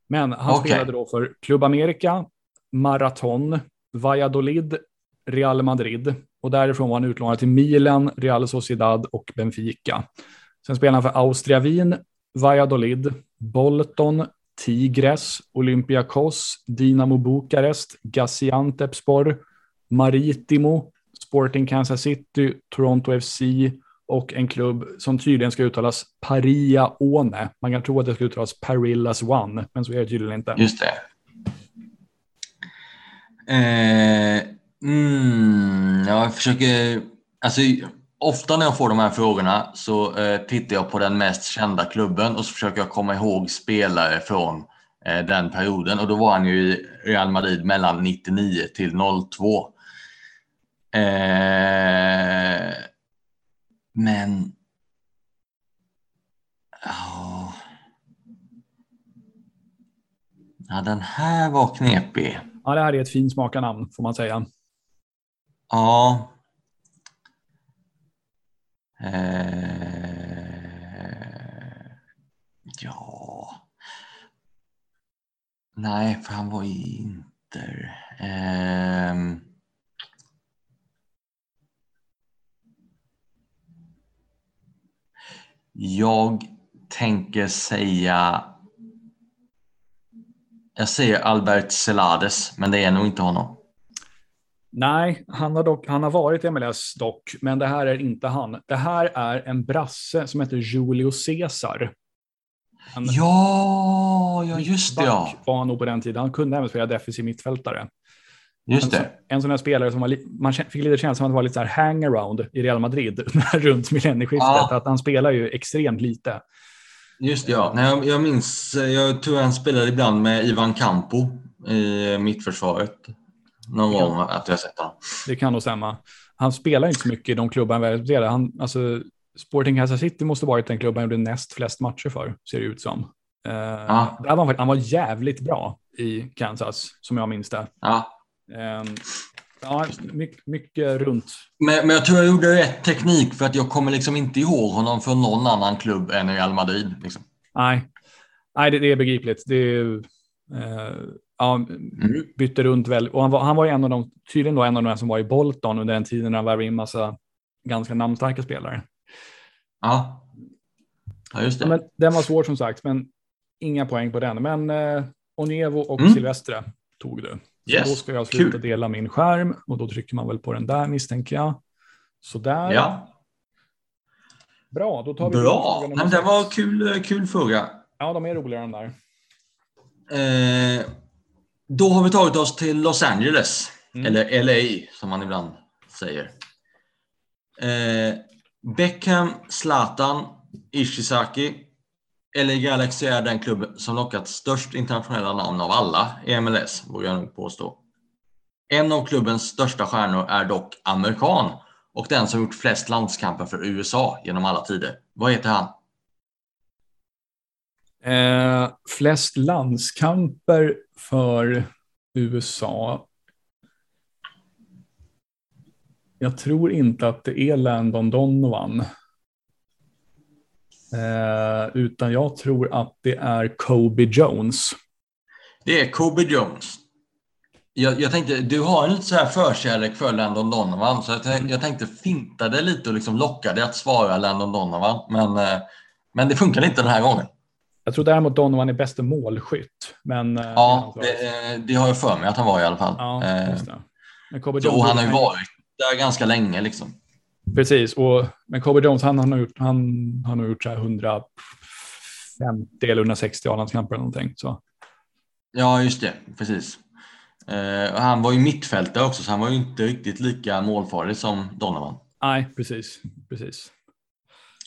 Men han spelade då för Club America, Marathon, Valladolid, Real Madrid, och därifrån var han utlånad till Milan, Real Sociedad och Benfica. Sen spelade han för Austria Wien, Valladolid, Bolton, Tigres, Olympiakos, Dinamo Bukarest, Gaziantepspor, Maritimo, Sporting Kansas City, Toronto FC och en klubb som tydligen ska uttalas Pariaone. Man kan tro att det ska uttalas Parillas One, men så är det tydligen inte. Just det. Jag försöker, alltså ofta när jag får de här frågorna så tittar jag på den mest kända klubben och så försöker jag komma ihåg spelare från den perioden, och då var han ju i Real Madrid mellan 99 till 02. Men ja, den här var knepig. Ja, det här är ett fint smakarnamn, får man säga. Ja. Ja. Nej, för han var i Inter. Jag säger Albert Celades, men det är nog inte honom. Nej, han har varit i MLS dock, men det här är inte han. Det här är en brasse som heter Julio Cesar. Ja, just det. Ja. Var han nog på den tiden. Han kunde även spela defensiv mittfältare. Just det. En sån här spelare som man fick lite känslan att han var lite så här hangaround i Real Madrid runt millennieskiftet. Ja. Att han spelar ju extremt lite. Just det, ja. Jag minns, jag tror han spelade ibland med Ivan Campo i mittförsvaret. Någon gång att jag sett honom. Det kan nog stämma. Han spelar inte så mycket i de klubbar han väljer. Alltså, Sporting Kansas City måste varit den klubben han gjorde näst flest matcher för, ser det ut som. Där var han var jävligt bra i Kansas, som jag minns det. Ja, mycket runt. Men jag tror jag gjorde rätt teknik, för att jag kommer liksom inte ihåg honom från någon annan klubb än Real Madrid. Liksom. Nej, det är begripligt. Det är, bytte runt väl. Och han var ju en av de som var i Bolton under den tiden när han värvade in massa ganska namnstarka spelare. Ja, just det. Men den var svår som sagt, men inga poäng på den. Men Onevo och Silvestre tog du. Yes. Då ska jag sluta dela min skärm, och då trycker man väl på den där, misstänker jag. Sådär. Ja. Bra, då tar vi... Bra, men det var kul fråga. Ja, de är roligare än där. Då har vi tagit oss till Los Angeles, eller LA som man ibland säger. Beckham, Zlatan, Ishizaki. LA Galaxy är den klubb som lockat störst internationella namn av alla i MLS, vågar jag nog påstå. En av klubbens största stjärnor är dock amerikan, och den som gjort flest landskamper för USA genom alla tider. Vad heter han? Flest landskamper för USA. Jag tror inte att det är Landon Donovan. Utan jag tror att det är Kobe Jones. Det är Kobe Jones. Jag tänkte, du har en lite så här förkärlek för Landon Donovan, så jag tänkte finta det lite och liksom locka dig att svara Landon Donovan, men det funkar inte den här gången. Jag tror däremot Donovan är bästa målskytt. Men, ja, det har jag för mig att han var i alla fall. Ja, just det. Men Kobe Jones, han har ju varit där ganska länge liksom. Precis, men Kobe Jones han har gjort så här 150 eller 160 A-landskamper eller någonting. Så. Ja, just det, precis. Han var ju mittfältare också, så han var ju inte riktigt lika målfarlig som Donovan. Nej, precis.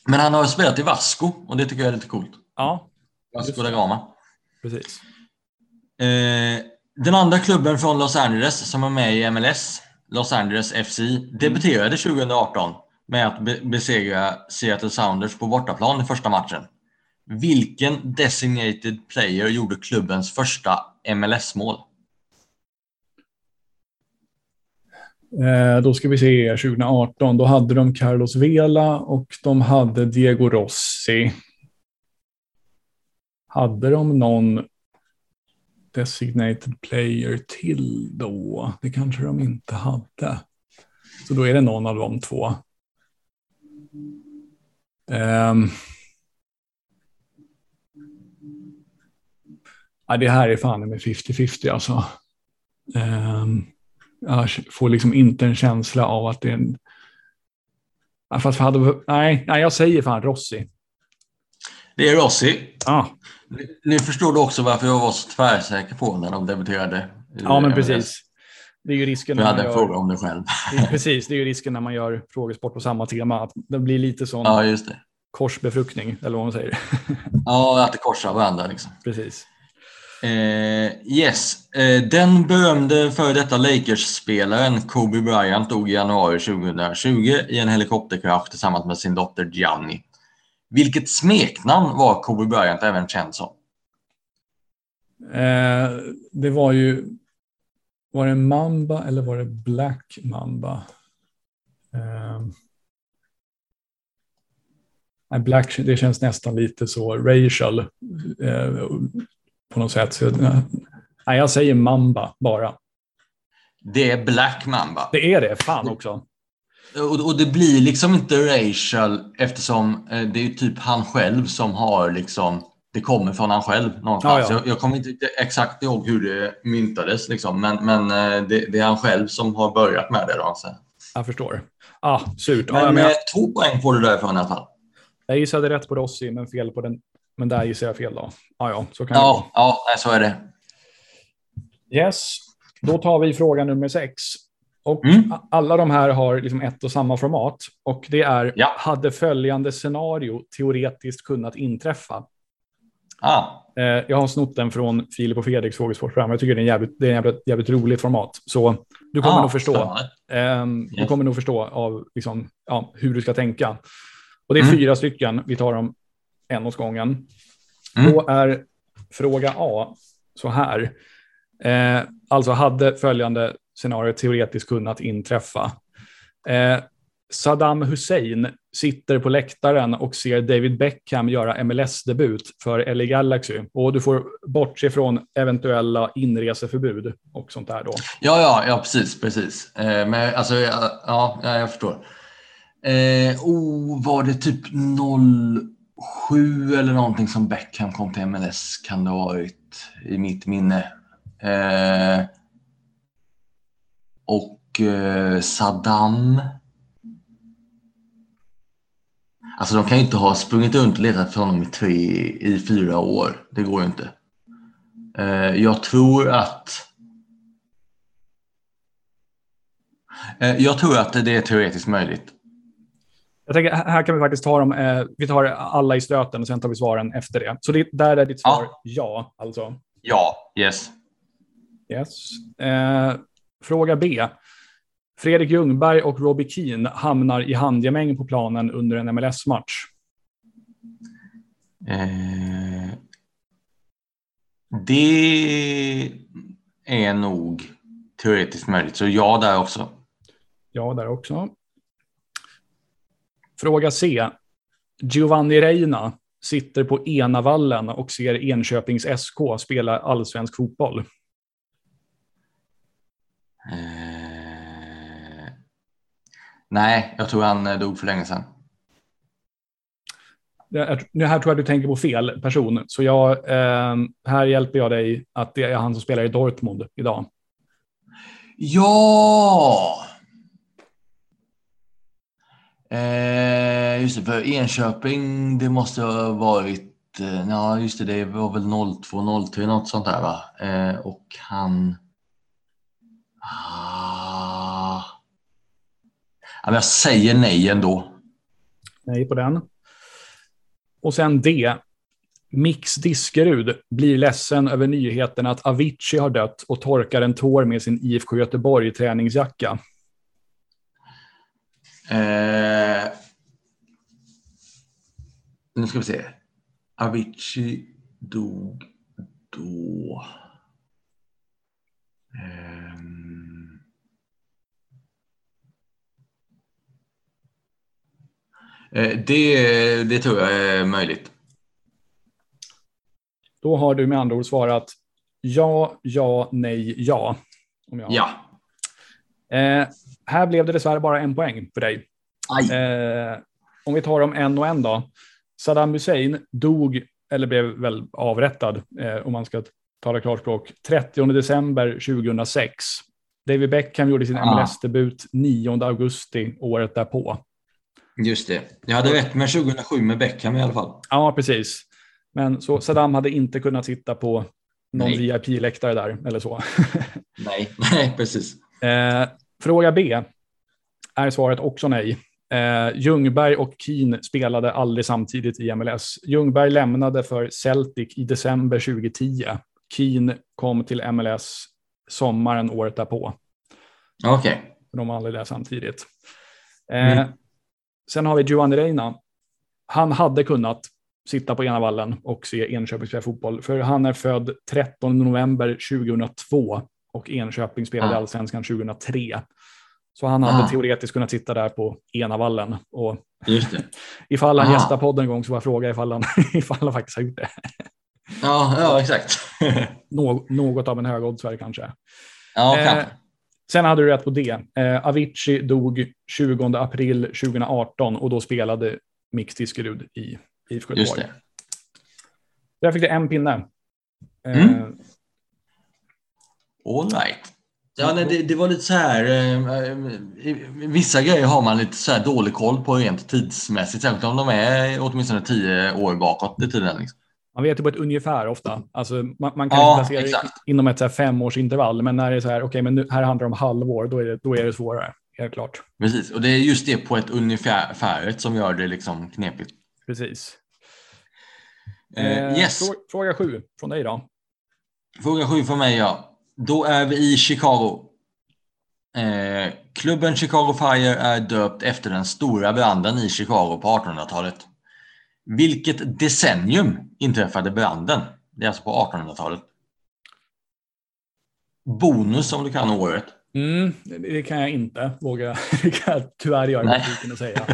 Men han har spelat i Vasco, och det tycker jag är lite coolt. Ja. Vasco da Gama. Precis. Den andra klubben från Los Angeles som är med i MLS, Los Angeles FC, debuterade 2018 med att besegra Seattle Sounders på bortaplan i första matchen. Vilken designated player gjorde klubbens första MLS-mål? Då ska vi se, 2018, då hade de Carlos Vela och de hade Diego Rossi. Hade de någon designated player till då? Det kanske de inte hade. Så då är det någon av de två. Det här är fan med 50-50 alltså. Jag får liksom inte en känsla av att det är en... Nej, jag säger fan Rossi. Det är Rossi. Ah. Nu förstår du också varför jag var så tvärsäker på när de debuterade. Ja, men precis. Det är ju risken när man hade en fråga om det själv. Precis, det är ju risken när man gör frågesport på samma tema. Att det blir lite sån korsbefruktning, eller vad man säger. Ja, att det korsar varandra liksom. Precis. Den berömde före detta Lakers-spelaren Kobe Bryant dog i januari 2020 i en helikopterkrasch tillsammans med sin dotter Gianni. Vilket smeknamn var Kobe Bryant även känd som? Det var ju... Var det Mamba eller var det Black Mamba? Black, det känns nästan lite så racial på något sätt. Så, nej, jag säger Mamba bara. Det är Black Mamba. Det är det, fan också. Och det blir liksom inte racial eftersom det är typ han själv som har liksom, det kommer från han själv någonstans. Ja. Jag kommer inte exakt ihåg hur det myntades liksom, men det är han själv som har börjat med det då. Jag förstår. Surt. Men 2 poäng får du därifrån i alla fall. Jag gissade rätt på Rossi men fel på den. Men där gissar jag fel då. Så kan det. Ja, så är det. Yes, då tar vi fråga nummer 6. Och alla de här har liksom ett och samma format. Och det är, hade följande scenario teoretiskt kunnat inträffa? Jag har snott den från Filip och Fredriks frågesportprogram. Jag tycker det är en jävligt roligt format. Så du kommer nog förstå. Du kommer nog förstå av liksom, hur du ska tänka. Och det är 4 stycken. Vi tar dem en åt gången. Då är fråga A så här. Alltså hade följande scenario teoretiskt kunnat inträffa. Saddam Hussein sitter på läktaren och ser David Beckham göra MLS-debut för LA Galaxy. Och du får bortse från eventuella inreseförbud och sånt där då. Ja, precis. Men alltså, jag förstår. Var det typ 07 eller någonting som Beckham kom till MLS, kan det ha varit i mitt minne. Saddam. Alltså de kan ju inte ha sprungit runt och letat efter honom i 4 år. Det går ju inte. Jag tror att det är teoretiskt möjligt. Jag tänker, här kan vi faktiskt ta dem. Vi tar alla i stöten och sen tar vi svaren efter det. Så där är ditt svar ja, alltså. Ja, yes. Fråga B. Fredrik Ljungberg och Robbie Keane hamnar i handgemäng på planen under en MLS-match. Det är nog teoretiskt möjligt. Så ja, där också. Ja, där också. Fråga C. Giovanni Reina sitter på Enavallen och ser Enköpings SK spela allsvensk fotboll. Nej, jag tror han dog för länge sedan. Nu här tror jag du tänker på fel person. Så här hjälper jag dig att det är han som spelar i Dortmund idag. Ja! Just det, för Enköping det måste ha varit... Ja, just det, det var väl 02-03 något sånt där, va? Och han... men jag säger nej ändå. Nej på den. Och sen det. Mix Diskerud blir ledsen över nyheten att Avicii har dött och torkar en tår med sin IFK Göteborg träningsjacka. Nu ska vi se. Avicii dog då. Det tror jag är möjligt. Då har du med andra ord svarat ja, nej, ja. Om jag... Ja. Här blev det dessvärre bara en poäng för dig. Om vi tar dem en och en då. Saddam Hussein dog, eller blev väl avrättad, om man ska tala klarspråk, 30 december 2006. David Beckham gjorde sin MLS-debut 9 augusti året därpå. Just det. Jag hade rätt med 2007 med Beckham i alla fall. Ja, precis. Men så Saddam hade inte kunnat sitta på någon VIP-läktare där eller så. Nej, precis. Fråga B är svaret också nej. Ljungberg och Keane spelade aldrig samtidigt i MLS. Ljungberg lämnade för Celtic i december 2010. Keane kom till MLS sommaren året därpå. Okej. Okay. De var aldrig där samtidigt. Sen har vi Giovanni Reina. Han hade kunnat sitta på ena vallen och se Enköping spela fotboll. För han är född 13 november 2002 och Enköping spelade allsvenskan 2003. Så han hade teoretiskt kunnat sitta där på ena vallen. Och just det. Ifall han gästar podden en gång så var jag fråga ifall han faktiskt har gjort det. Ja, exakt. Något av en hög oddsvärd kanske. Ja, kanske. Sen hade du rätt på det. Avicii dog 20 april 2018 och då spelade Mix Diskerud i IFK Göteborg. Just det. Där fick det en pinne. All right. Ja, nej, det var lite så här... vissa grejer har man lite så här dålig koll på rent tidsmässigt. Särskilt om de är åtminstone 10 år bakåt i tiden. Liksom. Man vet ju på ett ungefär ofta. Alltså, man kan placera inom ett så här 5-årsintervall. Men när det är så här, okej, men nu, här handlar det om halvår, då är det svårare, helt klart. Precis, och det är just det på ett ungefär som gör det liksom knepigt. Precis. Yes. Fråga 7 från dig då. Fråga 7 från mig, ja. Då är vi i Chicago. Klubben Chicago Fire är döpt efter den stora branden i Chicago på 1800-talet. Vilket decennium inträffade branden? Det är alltså på 1800-talet. Bonus om du kan året. Det kan jag inte våga. Det kan jag tyvärr göra med att säga.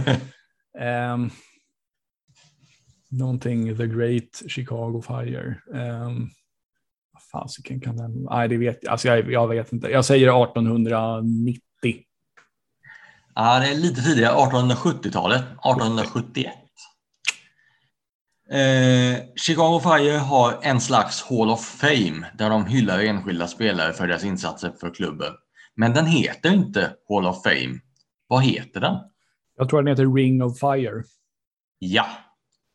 Någonting The Great Chicago Fire. Fasiken kan den... Nej, det vet jag. Alltså, jag vet inte. Jag säger 1890. Ja, det är lite tidigare. 1870-talet. 1871. Chicago Fire har en slags Hall of Fame där de hyllar enskilda spelare för deras insatser för klubben. Men den heter inte Hall of Fame. Vad heter den? Jag tror den heter Ring of Fire. Ja,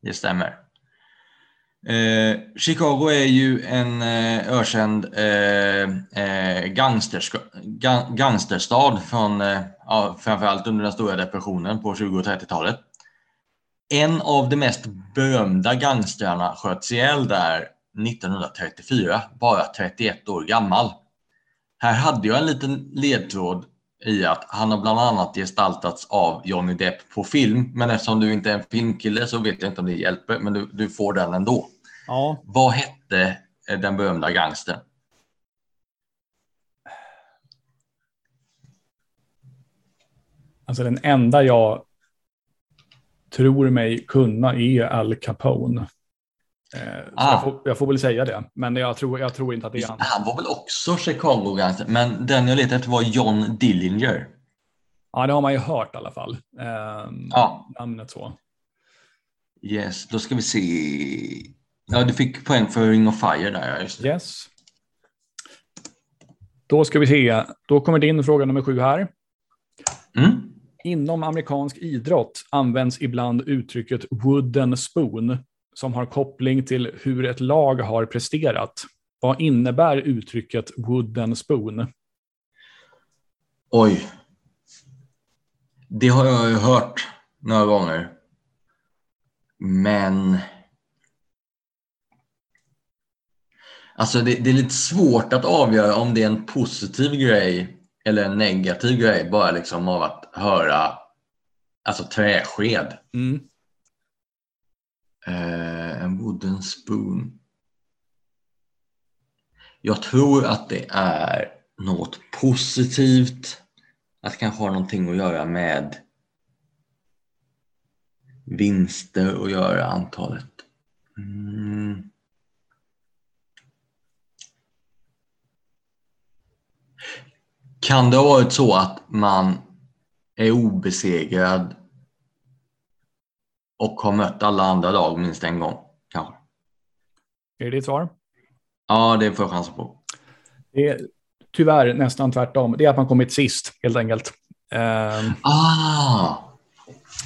det stämmer. Chicago är ju en ökänd gangsterstad från framförallt under den stora depressionen på 20- och 30-talet. En av de mest berömda gangsterna sköts ihjäl där 1934, bara 31 år gammal. Här hade jag en liten ledtråd i att han har bland annat gestaltats av Johnny Depp på film. Men eftersom du inte är en filmkille så vet jag inte om det hjälper. Men du får den ändå. Ja. Vad hette den berömda gangstern? Alltså den enda jag tror mig kunna är Al Capone. Jag får väl säga det. Men jag tror inte att det är han. Han var väl också Chicago-gangster. Men den jag letade efter var John Dillinger. Ja, det har man ju hört i alla fall. Namnet så. Yes, då ska vi se. Ja, du fick poäng för Ring of Fire där. Just det. Yes. Då ska vi se. Då kommer din fråga nummer 7 här. Mm. Inom amerikansk idrott används ibland uttrycket wooden spoon som har koppling till hur ett lag har presterat. Vad innebär uttrycket wooden spoon? Oj. Det har jag ju hört några gånger. Men alltså det är lite svårt att avgöra om det är en positiv grej eller en negativ grej bara liksom av att höra alltså träsked. Mm. En wooden spoon. Jag tror att det är något positivt, att kanske ha någonting att göra med vinster och göra antalet. Mm. Kan det ha varit så att man är obesegrad och har mött alla andra lag minst en gång? Kanske. Är det ditt svar? Ja, det får chansen på. Det är tyvärr nästan tvärtom. Det är att man kommit sist, helt enkelt.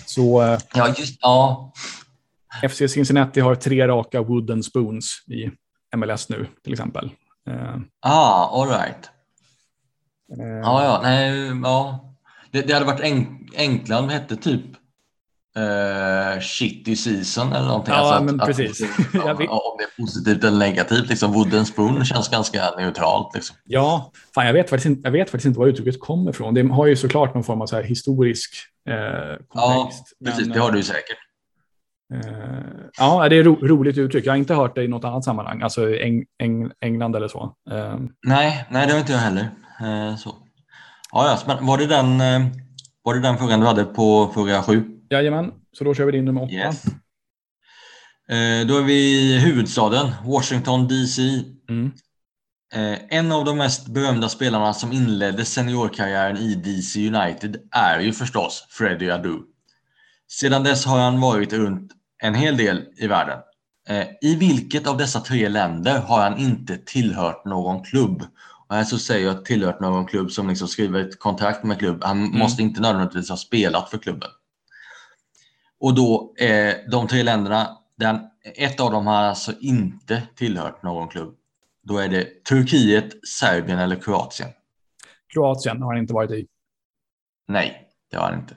Så ja, just, ja. FC Cincinnati har 3 raka wooden spoons i MLS nu, till exempel. All right. Det hade varit enklare om det hette typ shitty season eller någonting. Ja, alltså men precis. Om det är positivt eller negativt, liksom wooden spoon känns ganska neutralt. Liksom. Ja, fan, jag vet faktiskt inte var uttrycket kommer ifrån. Det har ju såklart någon form av så här historisk kontext. Ja, precis, men det har du ju säkert. Ja, det är roligt uttryck. Jag har inte hört det i något annat sammanhang, alltså England eller så. Nej, det har inte jag heller. Så. Ja, men var det den frågan du hade på fråga 7? Jajamän, så då kör vi in nummer 8. Yes. Då är vi i huvudstaden, Washington DC. Mm. En av de mest berömda spelarna som inledde seniorkarriären i DC United är ju förstås Freddie Adu. Sedan dess har han varit runt en hel del i världen. I vilket av dessa 3 länder har han inte tillhört någon klubb? Och här så säger jag tillhört någon klubb som liksom skriver ett kontrakt med klubb. Han måste inte nödvändigtvis ha spelat för klubben. Och då är de 3 länderna, ett av dem har alltså inte tillhört någon klubb. Då är det Turkiet, Serbien eller Kroatien. Kroatien har han inte varit i. Nej, det har han inte.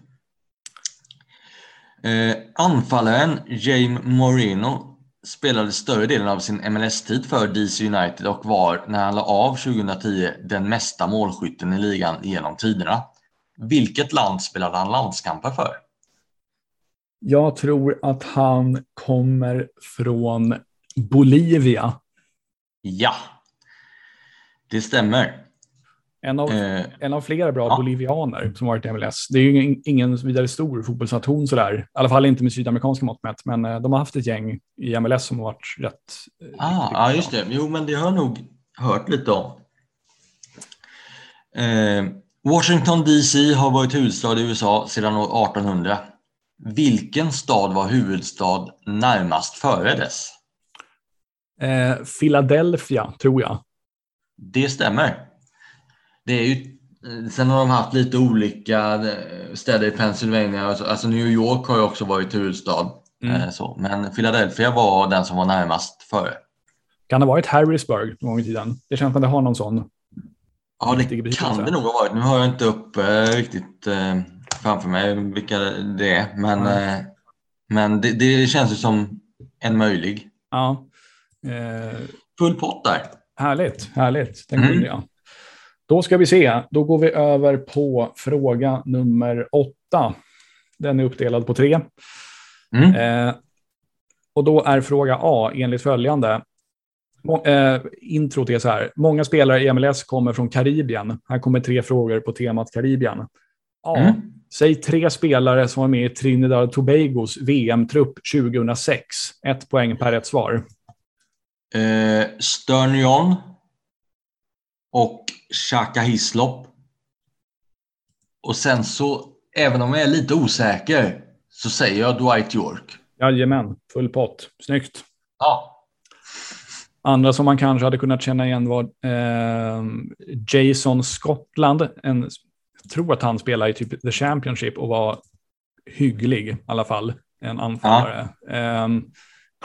Anfallaren Jaime Moreno spelade större delen av sin MLS-tid för DC United och var, när han la av 2010, den mesta målskytten i ligan genom tiderna. Vilket land spelade han landskamper för? Jag tror att han kommer från Bolivia. Ja, det stämmer. En av flera bra bolivianer som varit i MLS. Det är ju ingen vidare stor fotbollsnation sådär. I alla fall inte med sydamerikanska måttmätt. Men de har haft ett gäng i MLS som har varit rätt. Just det. Jo, men det har jag nog hört lite om. Washington DC har varit huvudstad i USA sedan år 1800. Vilken stad var huvudstad närmast före dess? Philadelphia, tror jag. Det stämmer. Det är ju, sen har de haft lite olika städer i Pennsylvania. Alltså New York har ju också varit huvudstad. Så. Men Philadelphia var den som var närmast före. Kan det ha varit Harrisburg någon gång i tiden? Det känns att det har någon sån. Ja, det kan det nog ha varit. Nu har jag inte upp riktigt framför mig vilka det är. Men det känns ju som en möjlig. Ja. Full pott där. Härligt. Den kunde jag. Då ska vi se. Då går vi över på fråga nummer 8. Den är uppdelad på 3. Och då är fråga A enligt följande. Intro till så här. Många spelare i MLS kommer från Karibien. Här kommer 3 frågor på temat Karibien. A. Säg 3 spelare som var med i Trinidad och Tobagos VM-trupp 2006. 1 poäng per rätt svar. Sternjón och Chaka Hislop. Och sen så, även om jag är lite osäker, så säger jag Dwight York. Jajamän, full pott. Snyggt. Ja. Andra som man kanske hade kunnat känna igen var Jason Scotland. Jag tror att han spelade i typ The Championship och var hygglig i alla fall. En anfallare. Ja.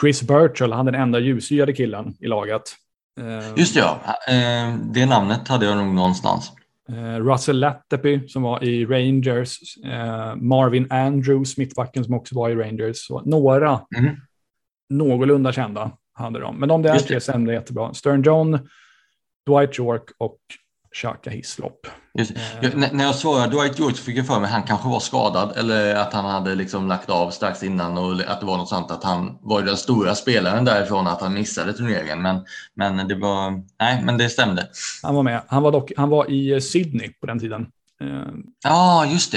Chris Birchall, han den enda ljushyade killen i laget. Just det, ja. Det namnet hade jag nog någonstans. Russell Lattepy som var i Rangers. Marvin Andrews, mittbacken som också var i Rangers. Så några någorlunda kända hade de. Men de där tre stämde jättebra. Stern John, Dwight York och Xhaka Hislop. När jag såg Dwight York så fick jag för mig han kanske var skadad eller att han hade liksom lagt av strax innan och att det var något sånt att han var den stora spelaren därifrån att han missade turneringen. Men det var, nej, men det stämde. Han var med. Han var i Sydney på den tiden. Ja, just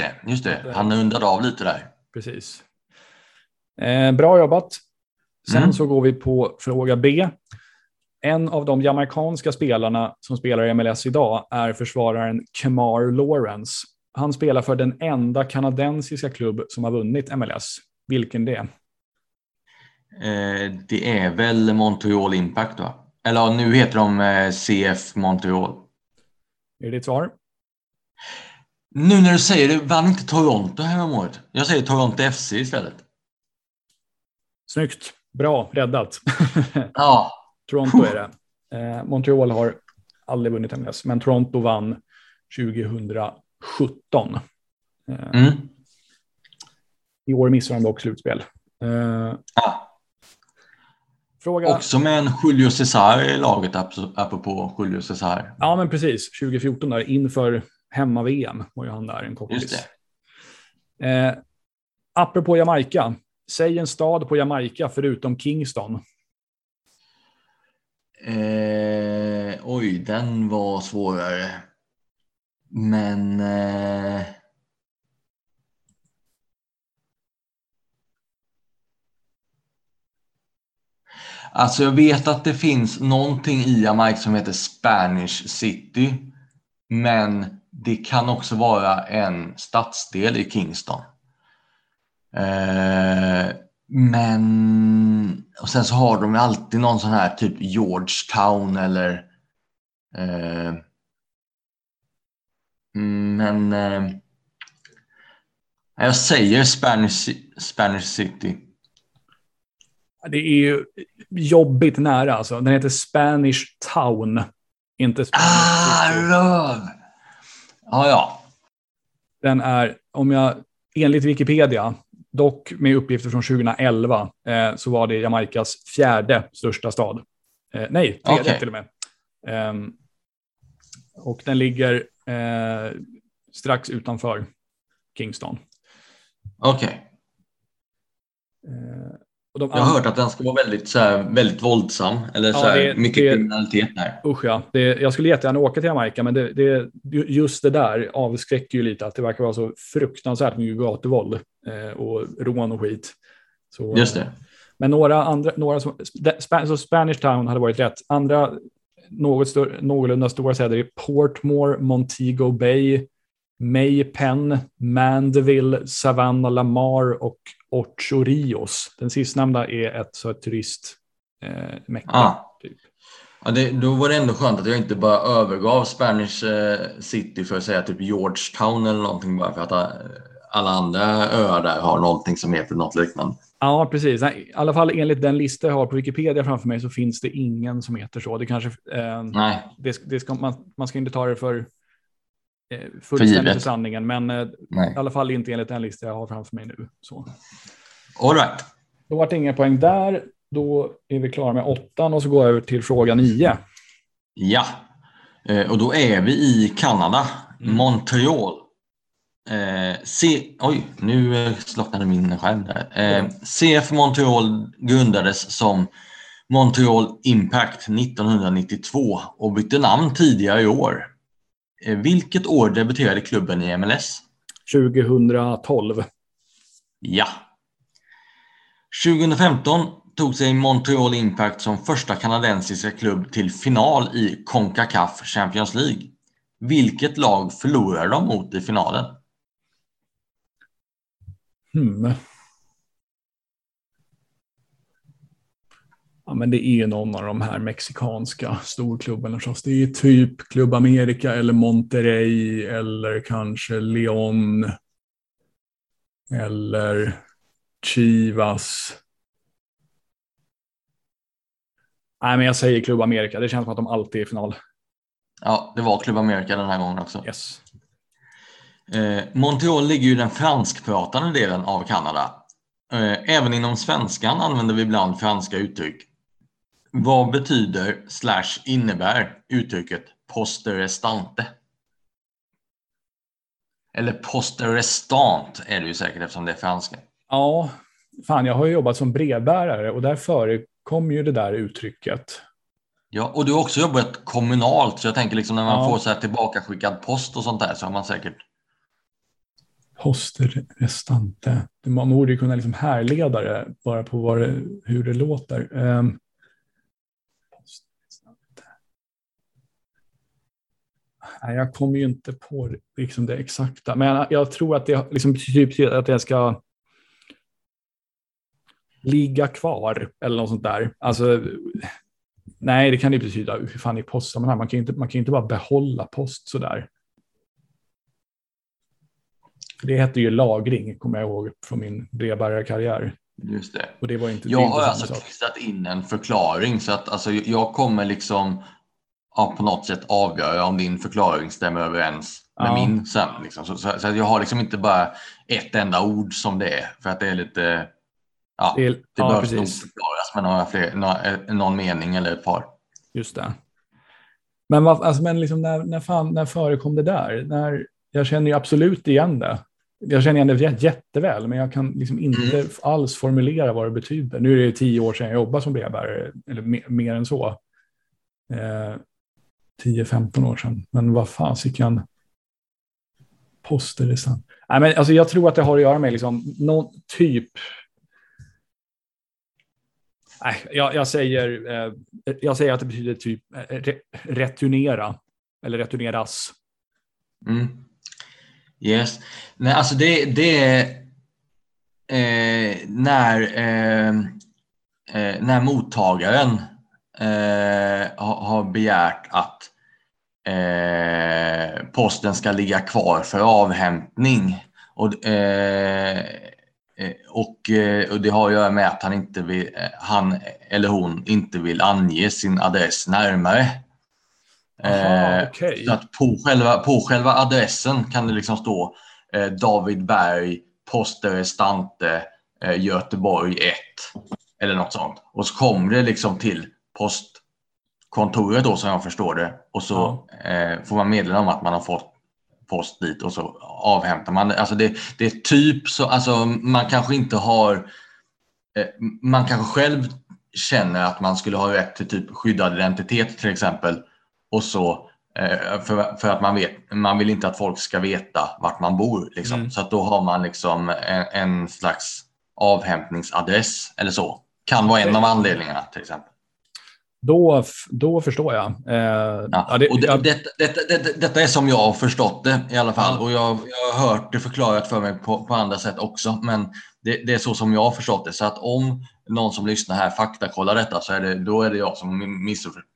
det. Han undrade av lite där. Precis. Bra jobbat. Sen så går vi på fråga B. En av de jamaikanska spelarna som spelar i MLS idag är försvararen Kemar Lawrence. Han spelar för den enda kanadensiska klubb som har vunnit MLS. Vilken det är? Det är väl Montreal Impact, va? Eller nu heter de CF Montreal. Är det ditt svar? Nu när du säger det, vann inte Toronto här om året? Jag säger Toronto FC istället. Snyggt. Bra. Räddat. Ja. Toronto är det. Montreal har aldrig vunnit MLS, men Toronto vann 2017. I år missar de dock slutspel. Fråga... Också med en Julio César i laget, apropå Julio César. Ja, men precis. 2014 där, inför hemma-VM var ju han där en kompis. Just det. Apropå Jamaica. Säg en stad på Jamaica förutom Kingston. Oj, den var svårare. Men alltså jag vet att det finns någonting i Jamaica som heter Spanish City. Men det kan också vara en stadsdel i Kingston. Men och sen så har de alltid någon sån här typ Georgetown eller men jag säger Spanish City. Det är ju jobbigt nära alltså. Den heter Spanish Town, inte Spanish City. Love. Ja. Den är enligt Wikipedia, dock med uppgifter från 2011, så var det Jamaicas fjärde största stad. Tredje till och med. Och den ligger strax utanför Kingston. Jag har hört att den ska vara väldigt, så här, väldigt våldsam. Eller så här, mycket kriminalitet där. Usch ja. Jag skulle jättegärna åka till Jamaica, men just det där avskräcker ju lite. Att det verkar vara så fruktansvärt mycket gatuvåld och rån och skit. Så, just det. Men några som Spanish Town hade varit rätt. Andra någorlunda stora städer är Portmore, Montego Bay, Maypen, Mandeville, Savannah, Lamar och Ocho Rios. Den sistnämnda är ett så turistmäcka. Typ. Ja, då var det ändå skönt att jag inte bara övergav Spanish City för att säga typ Georgetown eller någonting, bara för att alla andra öar där har någonting som heter något liknande. Ja, precis. I alla fall enligt den lista jag har på Wikipedia framför mig så finns det ingen som heter så. Det kanske, nej. Det ska, man ska inte ta det för fullständigt sanningen, men i alla fall inte enligt den lista jag har framför mig nu. Så. All right. Då var det inga poäng där. Då är vi klara med 8 och så går jag över till fråga 9. Ja, och då är vi i Kanada. Montreal. Nu slocknade min skärm där. CF Montreal grundades som Montreal Impact 1992 och bytte namn tidigare i år. Vilket år debuterade klubben i MLS? 2012. Ja. 2015 tog sig Montreal Impact som första kanadensiska klubb till final i CONCACAF Champions League. Vilket lag förlorade de mot i finalen? ja, men det är någon av de här mexikanska storklubbarna. Det är typ Club America eller Monterrey eller kanske León eller Chivas. Nej, men jag säger Club America. Det känns som att de alltid är i final. Ja, det var Club America den här gången också. Yes. Montreal ligger ju i den franskpratande delen av Kanada. Även inom svenskan använder vi ibland franska uttryck. Vad betyder / innebär uttrycket poste restante? Eller poste restant är det ju säkert eftersom det är franska. Ja, fan, jag har ju jobbat som brevbärare och där förekom ju det där uttrycket. Ja, och du har också jobbat kommunalt, så jag tänker liksom när man får så här tillbakaskickad post och sånt där så har man säkert... Poster restante. Man borde ju kunna liksom härleda det bara på vad det, hur det låter. Jag kommer ju inte på liksom det exakta. Men jag tror att det liksom betyder att jag ska ligga kvar eller något sånt där. Alltså, nej, det kan ju betyda hur fan i postsammanhang. Man kan ju inte bara behålla post så där. Det hette ju lagring, kommer jag ihåg, från min brevbärarkarriär. Just det. Och det var inte jag har alltså klistrat in en förklaring, så att alltså, jag kommer liksom på något sätt avgöra om din förklaring stämmer överens med min sen. Liksom. Så jag har liksom inte bara ett enda ord som det är, för att det är lite... Ja, det behöver nog förklaras med någon mening eller ett par. Just det. Men, men liksom, när förekom det där? Jag känner ju absolut igen det. Jag känner igen det jätteväl, men jag kan liksom inte alls formulera vad det betyder. Nu är det 10 år sedan jag jobbade som brevbärare, eller mer än så. 10-15 år sedan. Men vad fan, så kan poster det sen? Nej, men alltså, jag tror att det har att göra med liksom någon typ... Nej, jag säger att det betyder typ returnera, eller returneras. Mm. Yes. Nej, alltså det är när mottagaren har begärt att posten ska ligga kvar för avhämtning och det har att göra med att han eller hon inte vill ange sin adress närmare. Aha, okay. Så att på själva adressen kan det liksom stå David Berg, poste restante, Göteborg 1 eller något sånt. Och så kommer det liksom till postkontoret då, som jag förstår det. Och så får man meddelande om att man har fått post dit och så avhämtar man. Alltså det är typ så, alltså man kanske själv känner att man skulle ha rätt till typ skyddad identitet till exempel. Och så för att man vill inte att folk ska veta vart man bor liksom. Så att då har man liksom en slags avhämtningsadress eller så. Kan vara en av anledningarna till exempel. Då förstår jag. Detta är som jag har förstått det i alla fall, och jag har hört det förklarat för mig på andra sätt också, men det är så som jag har förstått det. Så att om någon som lyssnar här faktakollar detta, så är det, då är det jag som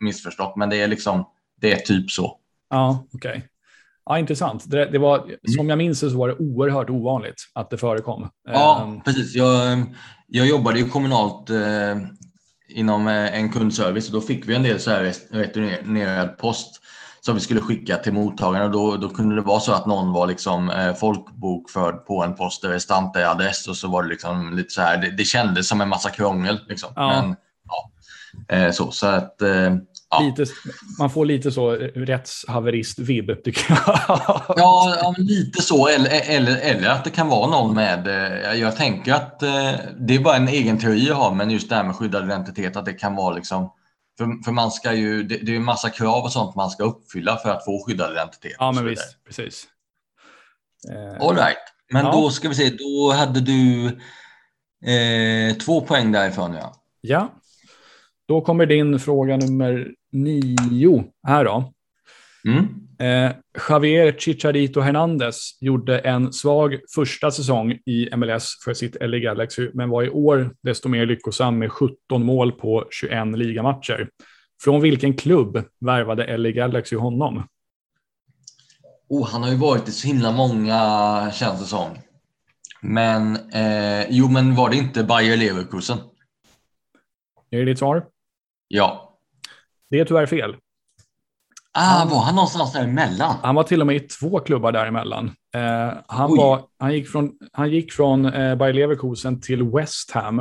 missförstått, men det är liksom, det är typ så. Ja, okej. Okay. Ja, intressant. Det var, som jag minns så var det oerhört ovanligt att det förekom. Ja, precis. Jag jobbade ju kommunalt inom en kundservice, och då fick vi en del så här returnerad post som vi skulle skicka till mottagarna. Då kunde det vara så att någon var liksom folkbokförd på en poste restante-adress, och så var det liksom lite så här, det kändes som en massa krångel liksom. Men så att lite, man får lite så rättshaverist-vibb, tycker jag. Ja, lite så. Eller att det kan vara någon med... Jag tänker att det är bara en egen teori jag har, men just det här med skyddad identitet, att det kan vara liksom... För man ska ju... Det är en massa krav och sånt man ska uppfylla för att få skyddad identitet. Ja, men visst. Precis. All right. Men då ska vi se. Då hade du 2 poäng därifrån, ja. Ja. Då kommer din fråga nummer 9 här då. Javier Chicharito Hernandez gjorde en svag första säsong i MLS för sitt LA Galaxy, men var i år desto mer lyckosam med 17 mål på 21 ligamatcher. Från vilken klubb värvade LA Galaxy honom? Han har ju varit i så himla många, känns det som. Men, men var det inte Bayer Leverkusen? Är det ditt svar? Ja. Det är tyvärr fel. Var han någonstans däremellan? Han var till och med i två klubbar däremellan. Han gick från Bayer Leverkusen till West Ham,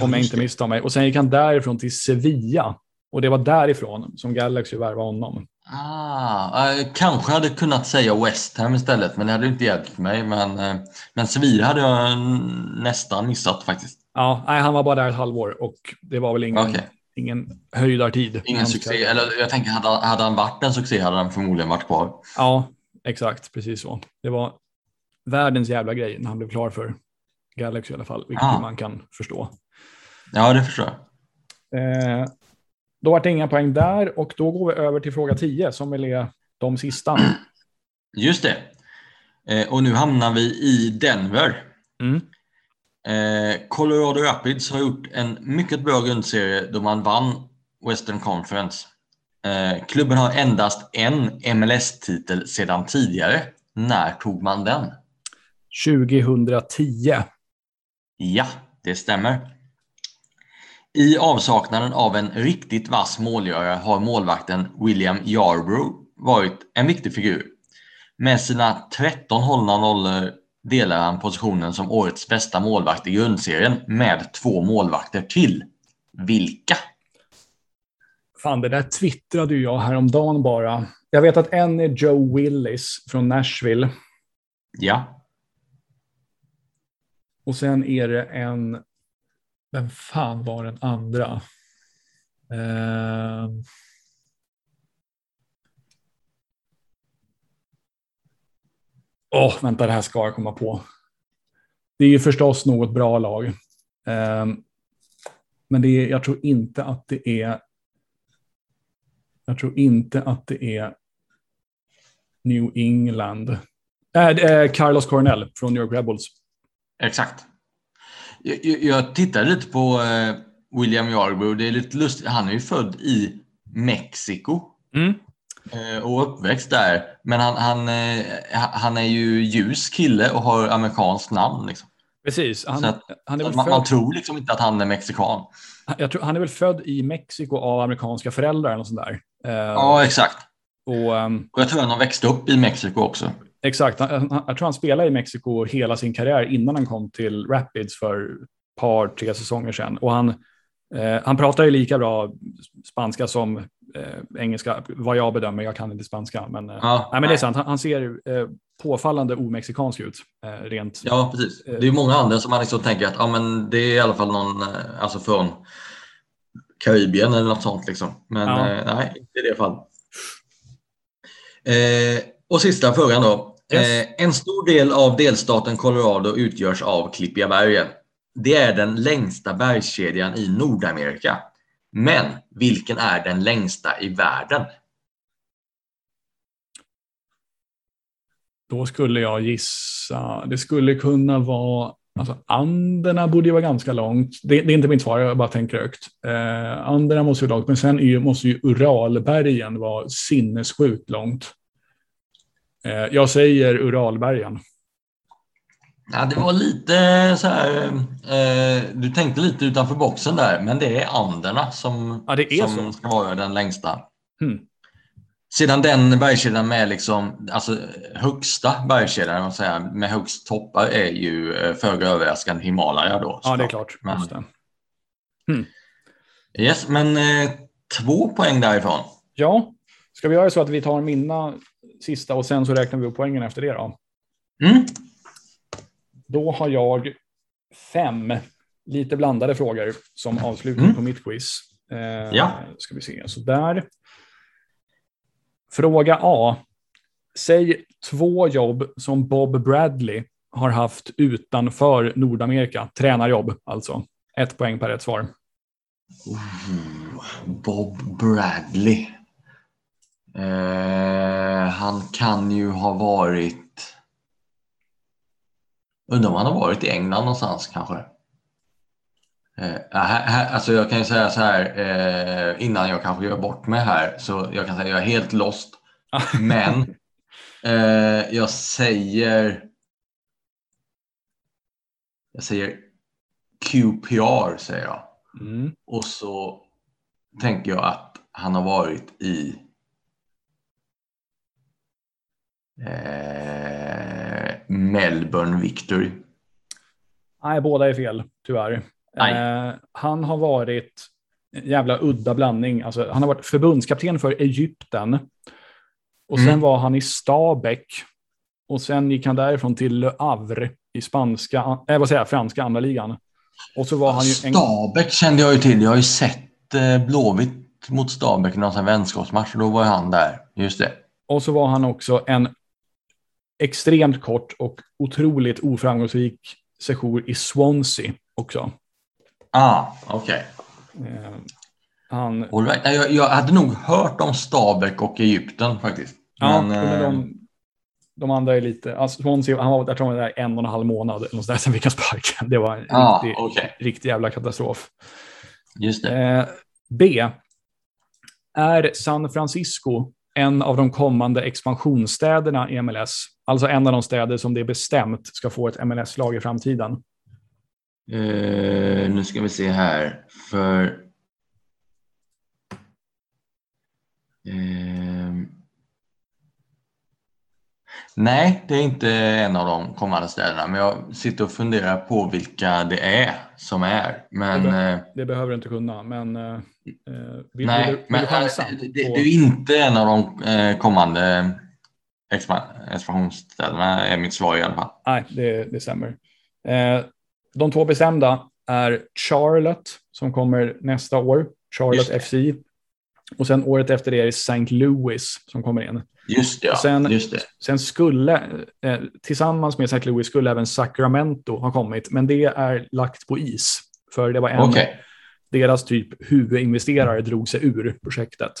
om jag inte misstar mig. Och sen gick han därifrån till Sevilla. Och det var därifrån som Galaxy värvade honom. Kanske hade kunnat säga West Ham istället, men det hade inte hjälpt för mig. Men Sevilla hade jag nästan missat faktiskt. Han var bara där ett halvår och det var väl ingen höjdartid. Ingen succé, eller jag tänker hade han varit en succé hade han förmodligen varit kvar. Ja, exakt, precis så. Det var världens jävla grej när han blev klar för Galaxy i alla fall, vilket man kan förstå. Ja, det förstår jag. Då var det inga poäng där och då går vi över till fråga 10 som väl är de sista. Just det. Och nu hamnar vi i Denver. Colorado Rapids har gjort en mycket bra grundserie då man vann Western Conference. Klubben har endast en MLS-titel sedan tidigare. När tog man den? 2010. Ja, det stämmer. I avsaknaden av en riktigt vass målgörare har målvakten William Yarbrough varit en viktig figur. Med sina 13 hållna nollor delar han positionen som årets bästa målvakt i grundserien med 2 målvakter till. Vilka? Fan, det där twittrade ju jag häromdagen bara. Jag vet att en är Joe Willis från Nashville. Ja. Och sen är det en... Vem fan var den andra? Vänta, det här ska jag komma på. Det är ju förstås något bra lag. Men det är, jag tror inte att det är New England. Carlos Cornell från New York Rebels. Exakt. Jag tittar lite på William Yarbrough. Det är lite lustigt. Han är ju född i Mexiko och uppväxt där. Men han är ju ljus kille och har amerikanskt namn. Liksom. Precis. Man tror liksom inte att han är mexikan. Jag tror, han är väl född i Mexiko av amerikanska föräldrar eller sånt där. Ja, exakt. Och jag tror han växte upp i Mexiko också. Exakt, jag tror han spelade i Mexiko hela sin karriär innan han kom till Rapids för ett par, 3 säsonger sedan. Och han pratar ju lika bra spanska som engelska, vad jag bedömer. Jag kan inte spanska, men, men det är sant. Han ser påfallande omexikansk ut. Rent, ja, precis. Det är ju många andra som man liksom tänker att det är i alla fall någon från Karibien eller något sånt. Liksom. Men nej, inte i det fallet. Och sista frågan då. Yes. En stor del av delstaten Colorado utgörs av klippiga bergen. Det är den längsta bergskedjan i Nordamerika. Men vilken är den längsta i världen? Då skulle jag gissa. Det skulle kunna vara... Anderna borde ju vara ganska långt. Det är inte mitt svar, jag bara tänker högt. Anderna måste ju vara långt, men sen måste ju Uralbergen vara sinnessjukt långt. Jag säger Uralbergen. Ja, det var lite så här... du tänkte lite utanför boxen där, men det är Anderna som ska vara den längsta. Sedan den bergskedjan med högsta bergskedjan, man säger, med högst toppar är ju föga överraskande Himalaya då. Ja, det är klart. Men... Just det. Yes, men 2 poäng därifrån. Ja, ska vi göra så att vi tar mina... sista och sen så räknar vi upp poängen efter det då. Då har jag 5 lite blandade frågor som avslutning på mitt quiz. Ska vi se. Så där. Fråga A. Säg 2 jobb som Bob Bradley har haft utanför Nordamerika. Tränarjobb alltså. 1 poäng per rätt svar. Bob Bradley. Han kan ju ha varit... Undrar om han har varit i England någonstans kanske. Alltså jag kan ju säga så här, innan jag kanske gör bort mig här, så jag kan säga att jag är helt lost. Men jag säger... Jag säger QPR, säger jag. Mm. Och så tänker jag att han har varit i Melbourne Victory. Nej, båda är fel, tyvärr. Han har varit en jävla udda blandning. Alltså, han har varit förbundskapten för Egypten. Och sen var han i Stabæk. Och sen gick han därifrån till Le Havre i franska andra ligan. Och så var han ju Stabæk kände jag ju till. Jag har ju sett Blåvitt mot Stabæk i någon vänskapsmatch. Då var han där, just det. Och så var han också en extremt kort och otroligt oframgångsrik sejour i Swansea också. Ah, okej. Okay. All right. Jag hade nog hört om Stabæk och Egypten faktiskt. Ja, men de andra är lite... Alltså, Swansea, han var där, tror jag, där 1,5 månad eller något där, sen fick han sparken. Det var en riktig jävla katastrof. Just det. B. Är San Francisco en av de kommande expansionsstäderna i MLS? Alltså en av de städer som det är bestämt ska få ett MLS-lag i framtiden. Nu ska vi se här. För... Nej, det är inte en av de kommande städerna. Men jag sitter och funderar på vilka det är som är. Men, det behöver du inte kunna. Men, det är inte en av de kommande expansionsstäderna är mitt svar i alla fall. Nej, det stämmer. De två bestämda är Charlotte som kommer nästa år. Charlotte FC. Och sen året efter det är St. Louis som kommer in. Just det, ja. Sen skulle, tillsammans med St. Louis skulle även Sacramento ha kommit. Men det är lagt på is. För det var en deras typ huvudinvesterare drog sig ur projektet.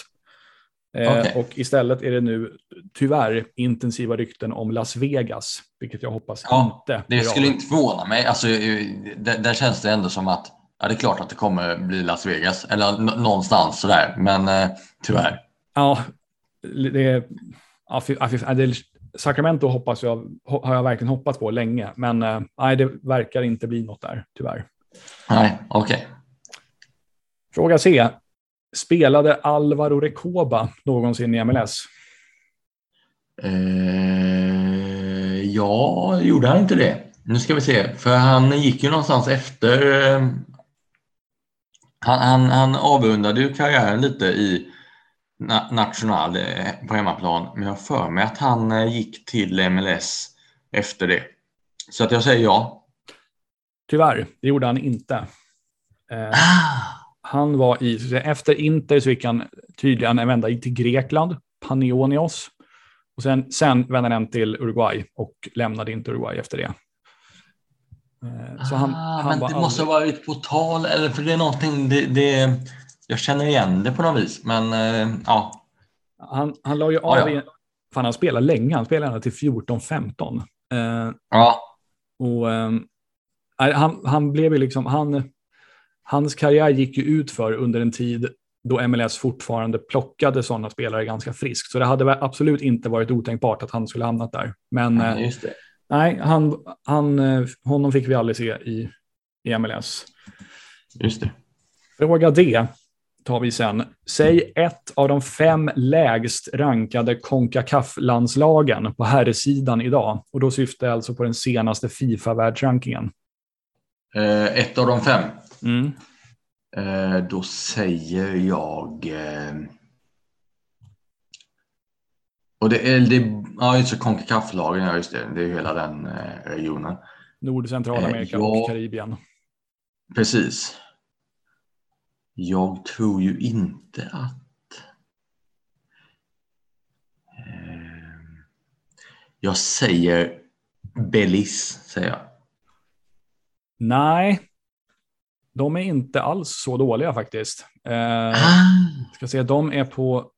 Och istället är det nu tyvärr intensiva rykten om Las Vegas. Vilket jag hoppas inte. Det skulle inte förvåna mig. Alltså, där känns det ändå som att det är klart att det kommer bli Las Vegas. Eller någonstans sådär. Men tyvärr. Ja, Sacramento hoppas har jag verkligen hoppats på länge. Men det verkar inte bli något där, tyvärr. Nej, okej. Fråga C. Spelade Alvaro Recoba någonsin i MLS? Ja, gjorde han inte det. Nu ska vi se. För han gick ju någonstans efter... Han avundade ju karriären lite i National på hemmaplan. Men jag för mig att han gick till MLS efter det. Så att jag säger ja. Tyvärr, det gjorde han inte. Han var efter Inter så gick han tydligen vända till Grekland, Panionios. Och sen vände han till Uruguay och lämnade inte Uruguay efter det. Så han men det måste ha varit på tal, eller för det är någonting jag känner igen det på något vis, men ja. Han la ju av fan, han spelade länge, han spelade till 14-15. Och han blev ju liksom hans karriär gick ju ut för under en tid då MLS fortfarande plockade sådana spelare ganska friskt, så det hade absolut inte varit otänkbart att han skulle hamnat där, men just det. Nej, honom fick vi aldrig se i MLS. Just det. Fråga D tar vi sen. Säg ett av de 5 lägst rankade CONCACAF-landslagen på herrsidan idag. Och då syftar jag alltså på den senaste FIFA-världsrankingen. Ett av de 5? Mm. Då säger jag... Och det är CONCACAF-lagen, just det. Det är hela den regionen. Nord, Centralamerika och Karibien. Precis. Jag tror ju inte att... Jag säger Belize, säger jag. Nej. De är inte alls så dåliga faktiskt. Ska se, de är på...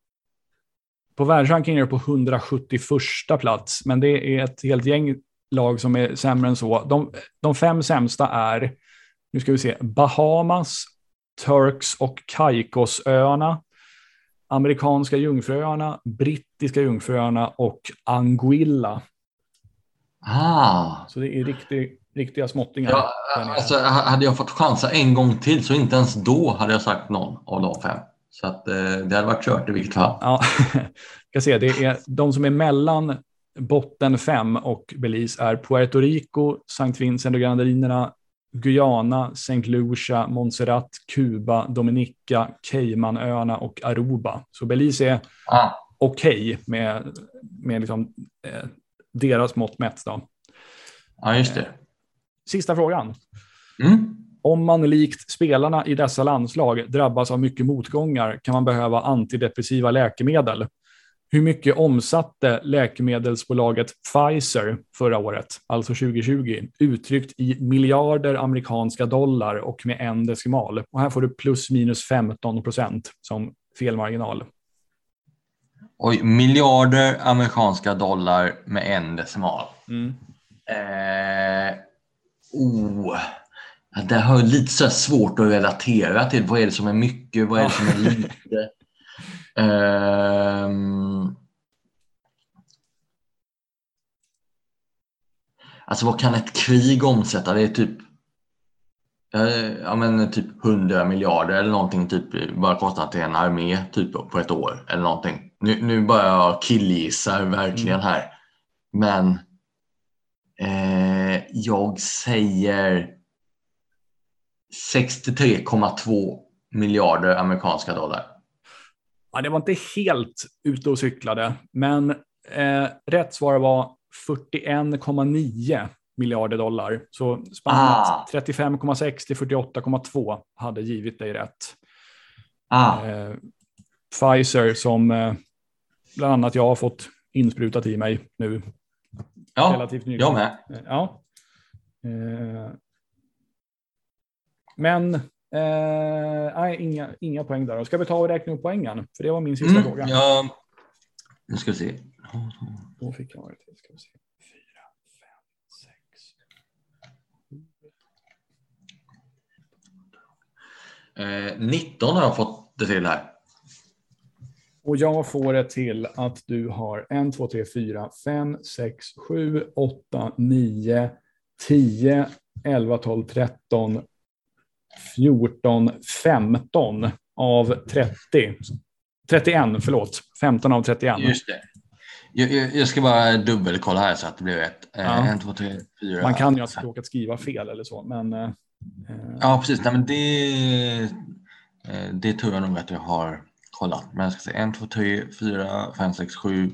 På världsrankingen är det på 171:a plats, men det är ett helt gäng lag som är sämre än så. De fem sämsta är, nu ska vi se, Bahamas, Turks och Caicosöarna, Amerikanska Jungfröarna, Brittiska Jungfröarna och Anguilla. Ah. Så det är riktiga småttingar. Ja, alltså, hade jag fått chansa en gång till så inte ens då hade jag sagt någon av de fem. Så att, det hade varit kört i vilket fall. Ja, jag ser, det är de som är mellan botten 5 och Belize är Puerto Rico, Sankt Vincent och Grenadinerna, Guyana, Saint Lucia, Montserrat, Kuba, Dominica, Caymanöarna och Aruba. Så Belize är okej med liksom, deras mått mätt då. Ja, just det. Sista frågan. Mm. Om man likt spelarna i dessa landslag drabbas av mycket motgångar kan man behöva antidepressiva läkemedel. Hur mycket omsatte läkemedelsbolaget Pfizer förra året, alltså 2020, uttryckt i miljarder amerikanska dollar och med en decimal? Och här får du plus minus 15% som felmarginal. Oj, miljarder amerikanska dollar med en decimal. Mm. Det har lite så svårt att relatera till. Vad är det som är mycket, vad är det som är lite? Alltså vad kan ett krig omsätta? Det är typ, ja, men typ 100 miljarder eller någonting, typ bara kostat till en armé typ på ett år eller någonting. Nu bara jag killgissar verkligen här. Men jag säger 63,2 miljarder amerikanska dollar. Ja, det var inte helt ute och cyklade, men rätt svar var 41,9 miljarder dollar. Så spannet 35,6 till 48,2 hade givit dig rätt. Pfizer som bland annat jag har fått insprutat i mig nu. Ja, relativt nyligen. Jag med. Ja. Men nej, inga poäng där. Ska vi ta och räkna upp poängen? För det var min sista fråga. Ja. Nu ska vi se. Då fick jag det. Ska vi se. 4, 5, 6. 19 har jag fått det till här. Och jag får det till att du har 1, 2, 3, 4, 5, 6, 7, 8, 9, 10, 11, 12, 13, 14, 15 av 30. 31, förlåt. 15 av 31. Just det. Jag ska bara dubbelkolla här så att det blir rätt. Ja. 1, 2, 3, 4. Man kan ju alltså råkat skriva fel eller så, men... Ja, precis. Nej, men det tror jag nog att jag har kollat. Men jag ska säga 1, 2, 3, 4, 5, 6, 7,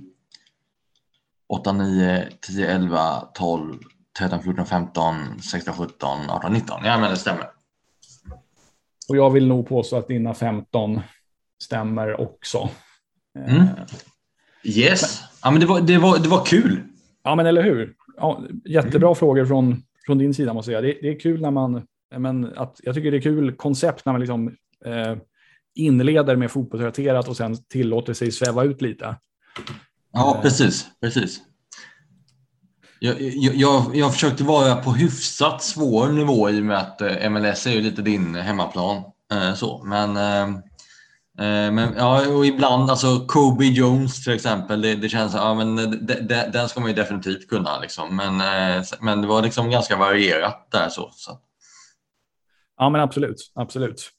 8, 9, 10, 11, 12, 13, 14, 15, 16, 17, 18, 19. Ja, men det stämmer. Och jag vill nog påstå att dina 15 stämmer också. Yes. Ja, men det var kul. Ja, men eller hur? Ja, jättebra frågor från din sida, måste jag säga. Det är kul när man... jag tycker det är kul koncept när man liksom, inleder med fotbollsrelaterat och sen tillåter sig sväva ut lite. Ja, precis. Jag försökte vara på hyfsat svår nivå i och med att MLS är ju lite din hemmaplan. Så. Men ja, och ibland, alltså Kobe Jones till exempel, det känns ja, men den ska man ju definitivt kunna. Liksom. Men det var liksom ganska varierat där. Så. Ja, men absolut.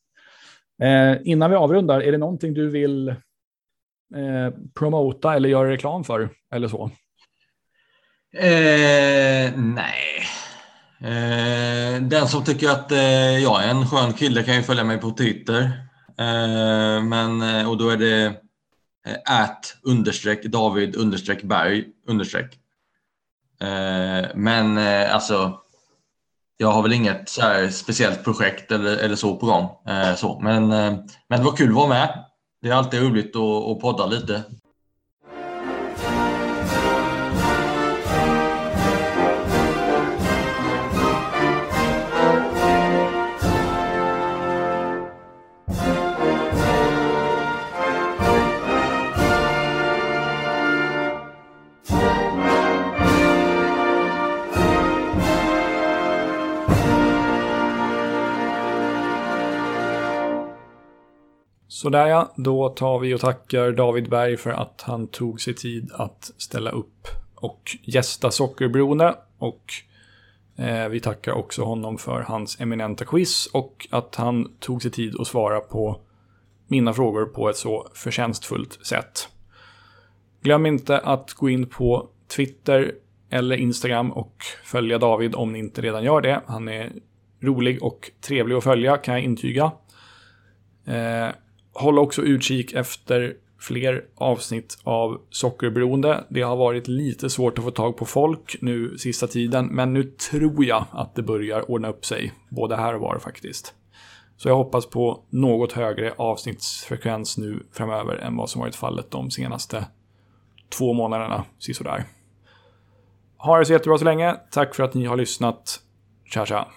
Innan vi avrundar, är det någonting du vill promota eller göra reklam för eller så? Nej. Den som tycker att jag är en skön kille kan ju följa mig på Twitter. Och då är det @David_Berg_ alltså jag har väl inget så här speciellt projekt eller så på gång. Så. Men det var kul att vara med. Det är alltid roligt att podda lite. Sådär ja, då tar vi och tackar David Berg för att han tog sig tid att ställa upp och gästa Sockerberoende, och vi tackar också honom för hans eminenta quiz och att han tog sig tid att svara på mina frågor på ett så förtjänstfullt sätt. Glöm inte att gå in på Twitter eller Instagram och följa David om ni inte redan gör det. Han är rolig och trevlig att följa, kan jag intyga. Håll också utkik efter fler avsnitt av Sockerberoende. Det har varit lite svårt att få tag på folk nu sista tiden, men nu tror jag att det börjar ordna upp sig, både här och var faktiskt. Så jag hoppas på något högre avsnittsfrekvens nu framöver än vad som varit fallet de senaste 2 månaderna, sisådär. Ha det så jättebra så länge. Tack för att ni har lyssnat. Tja tja.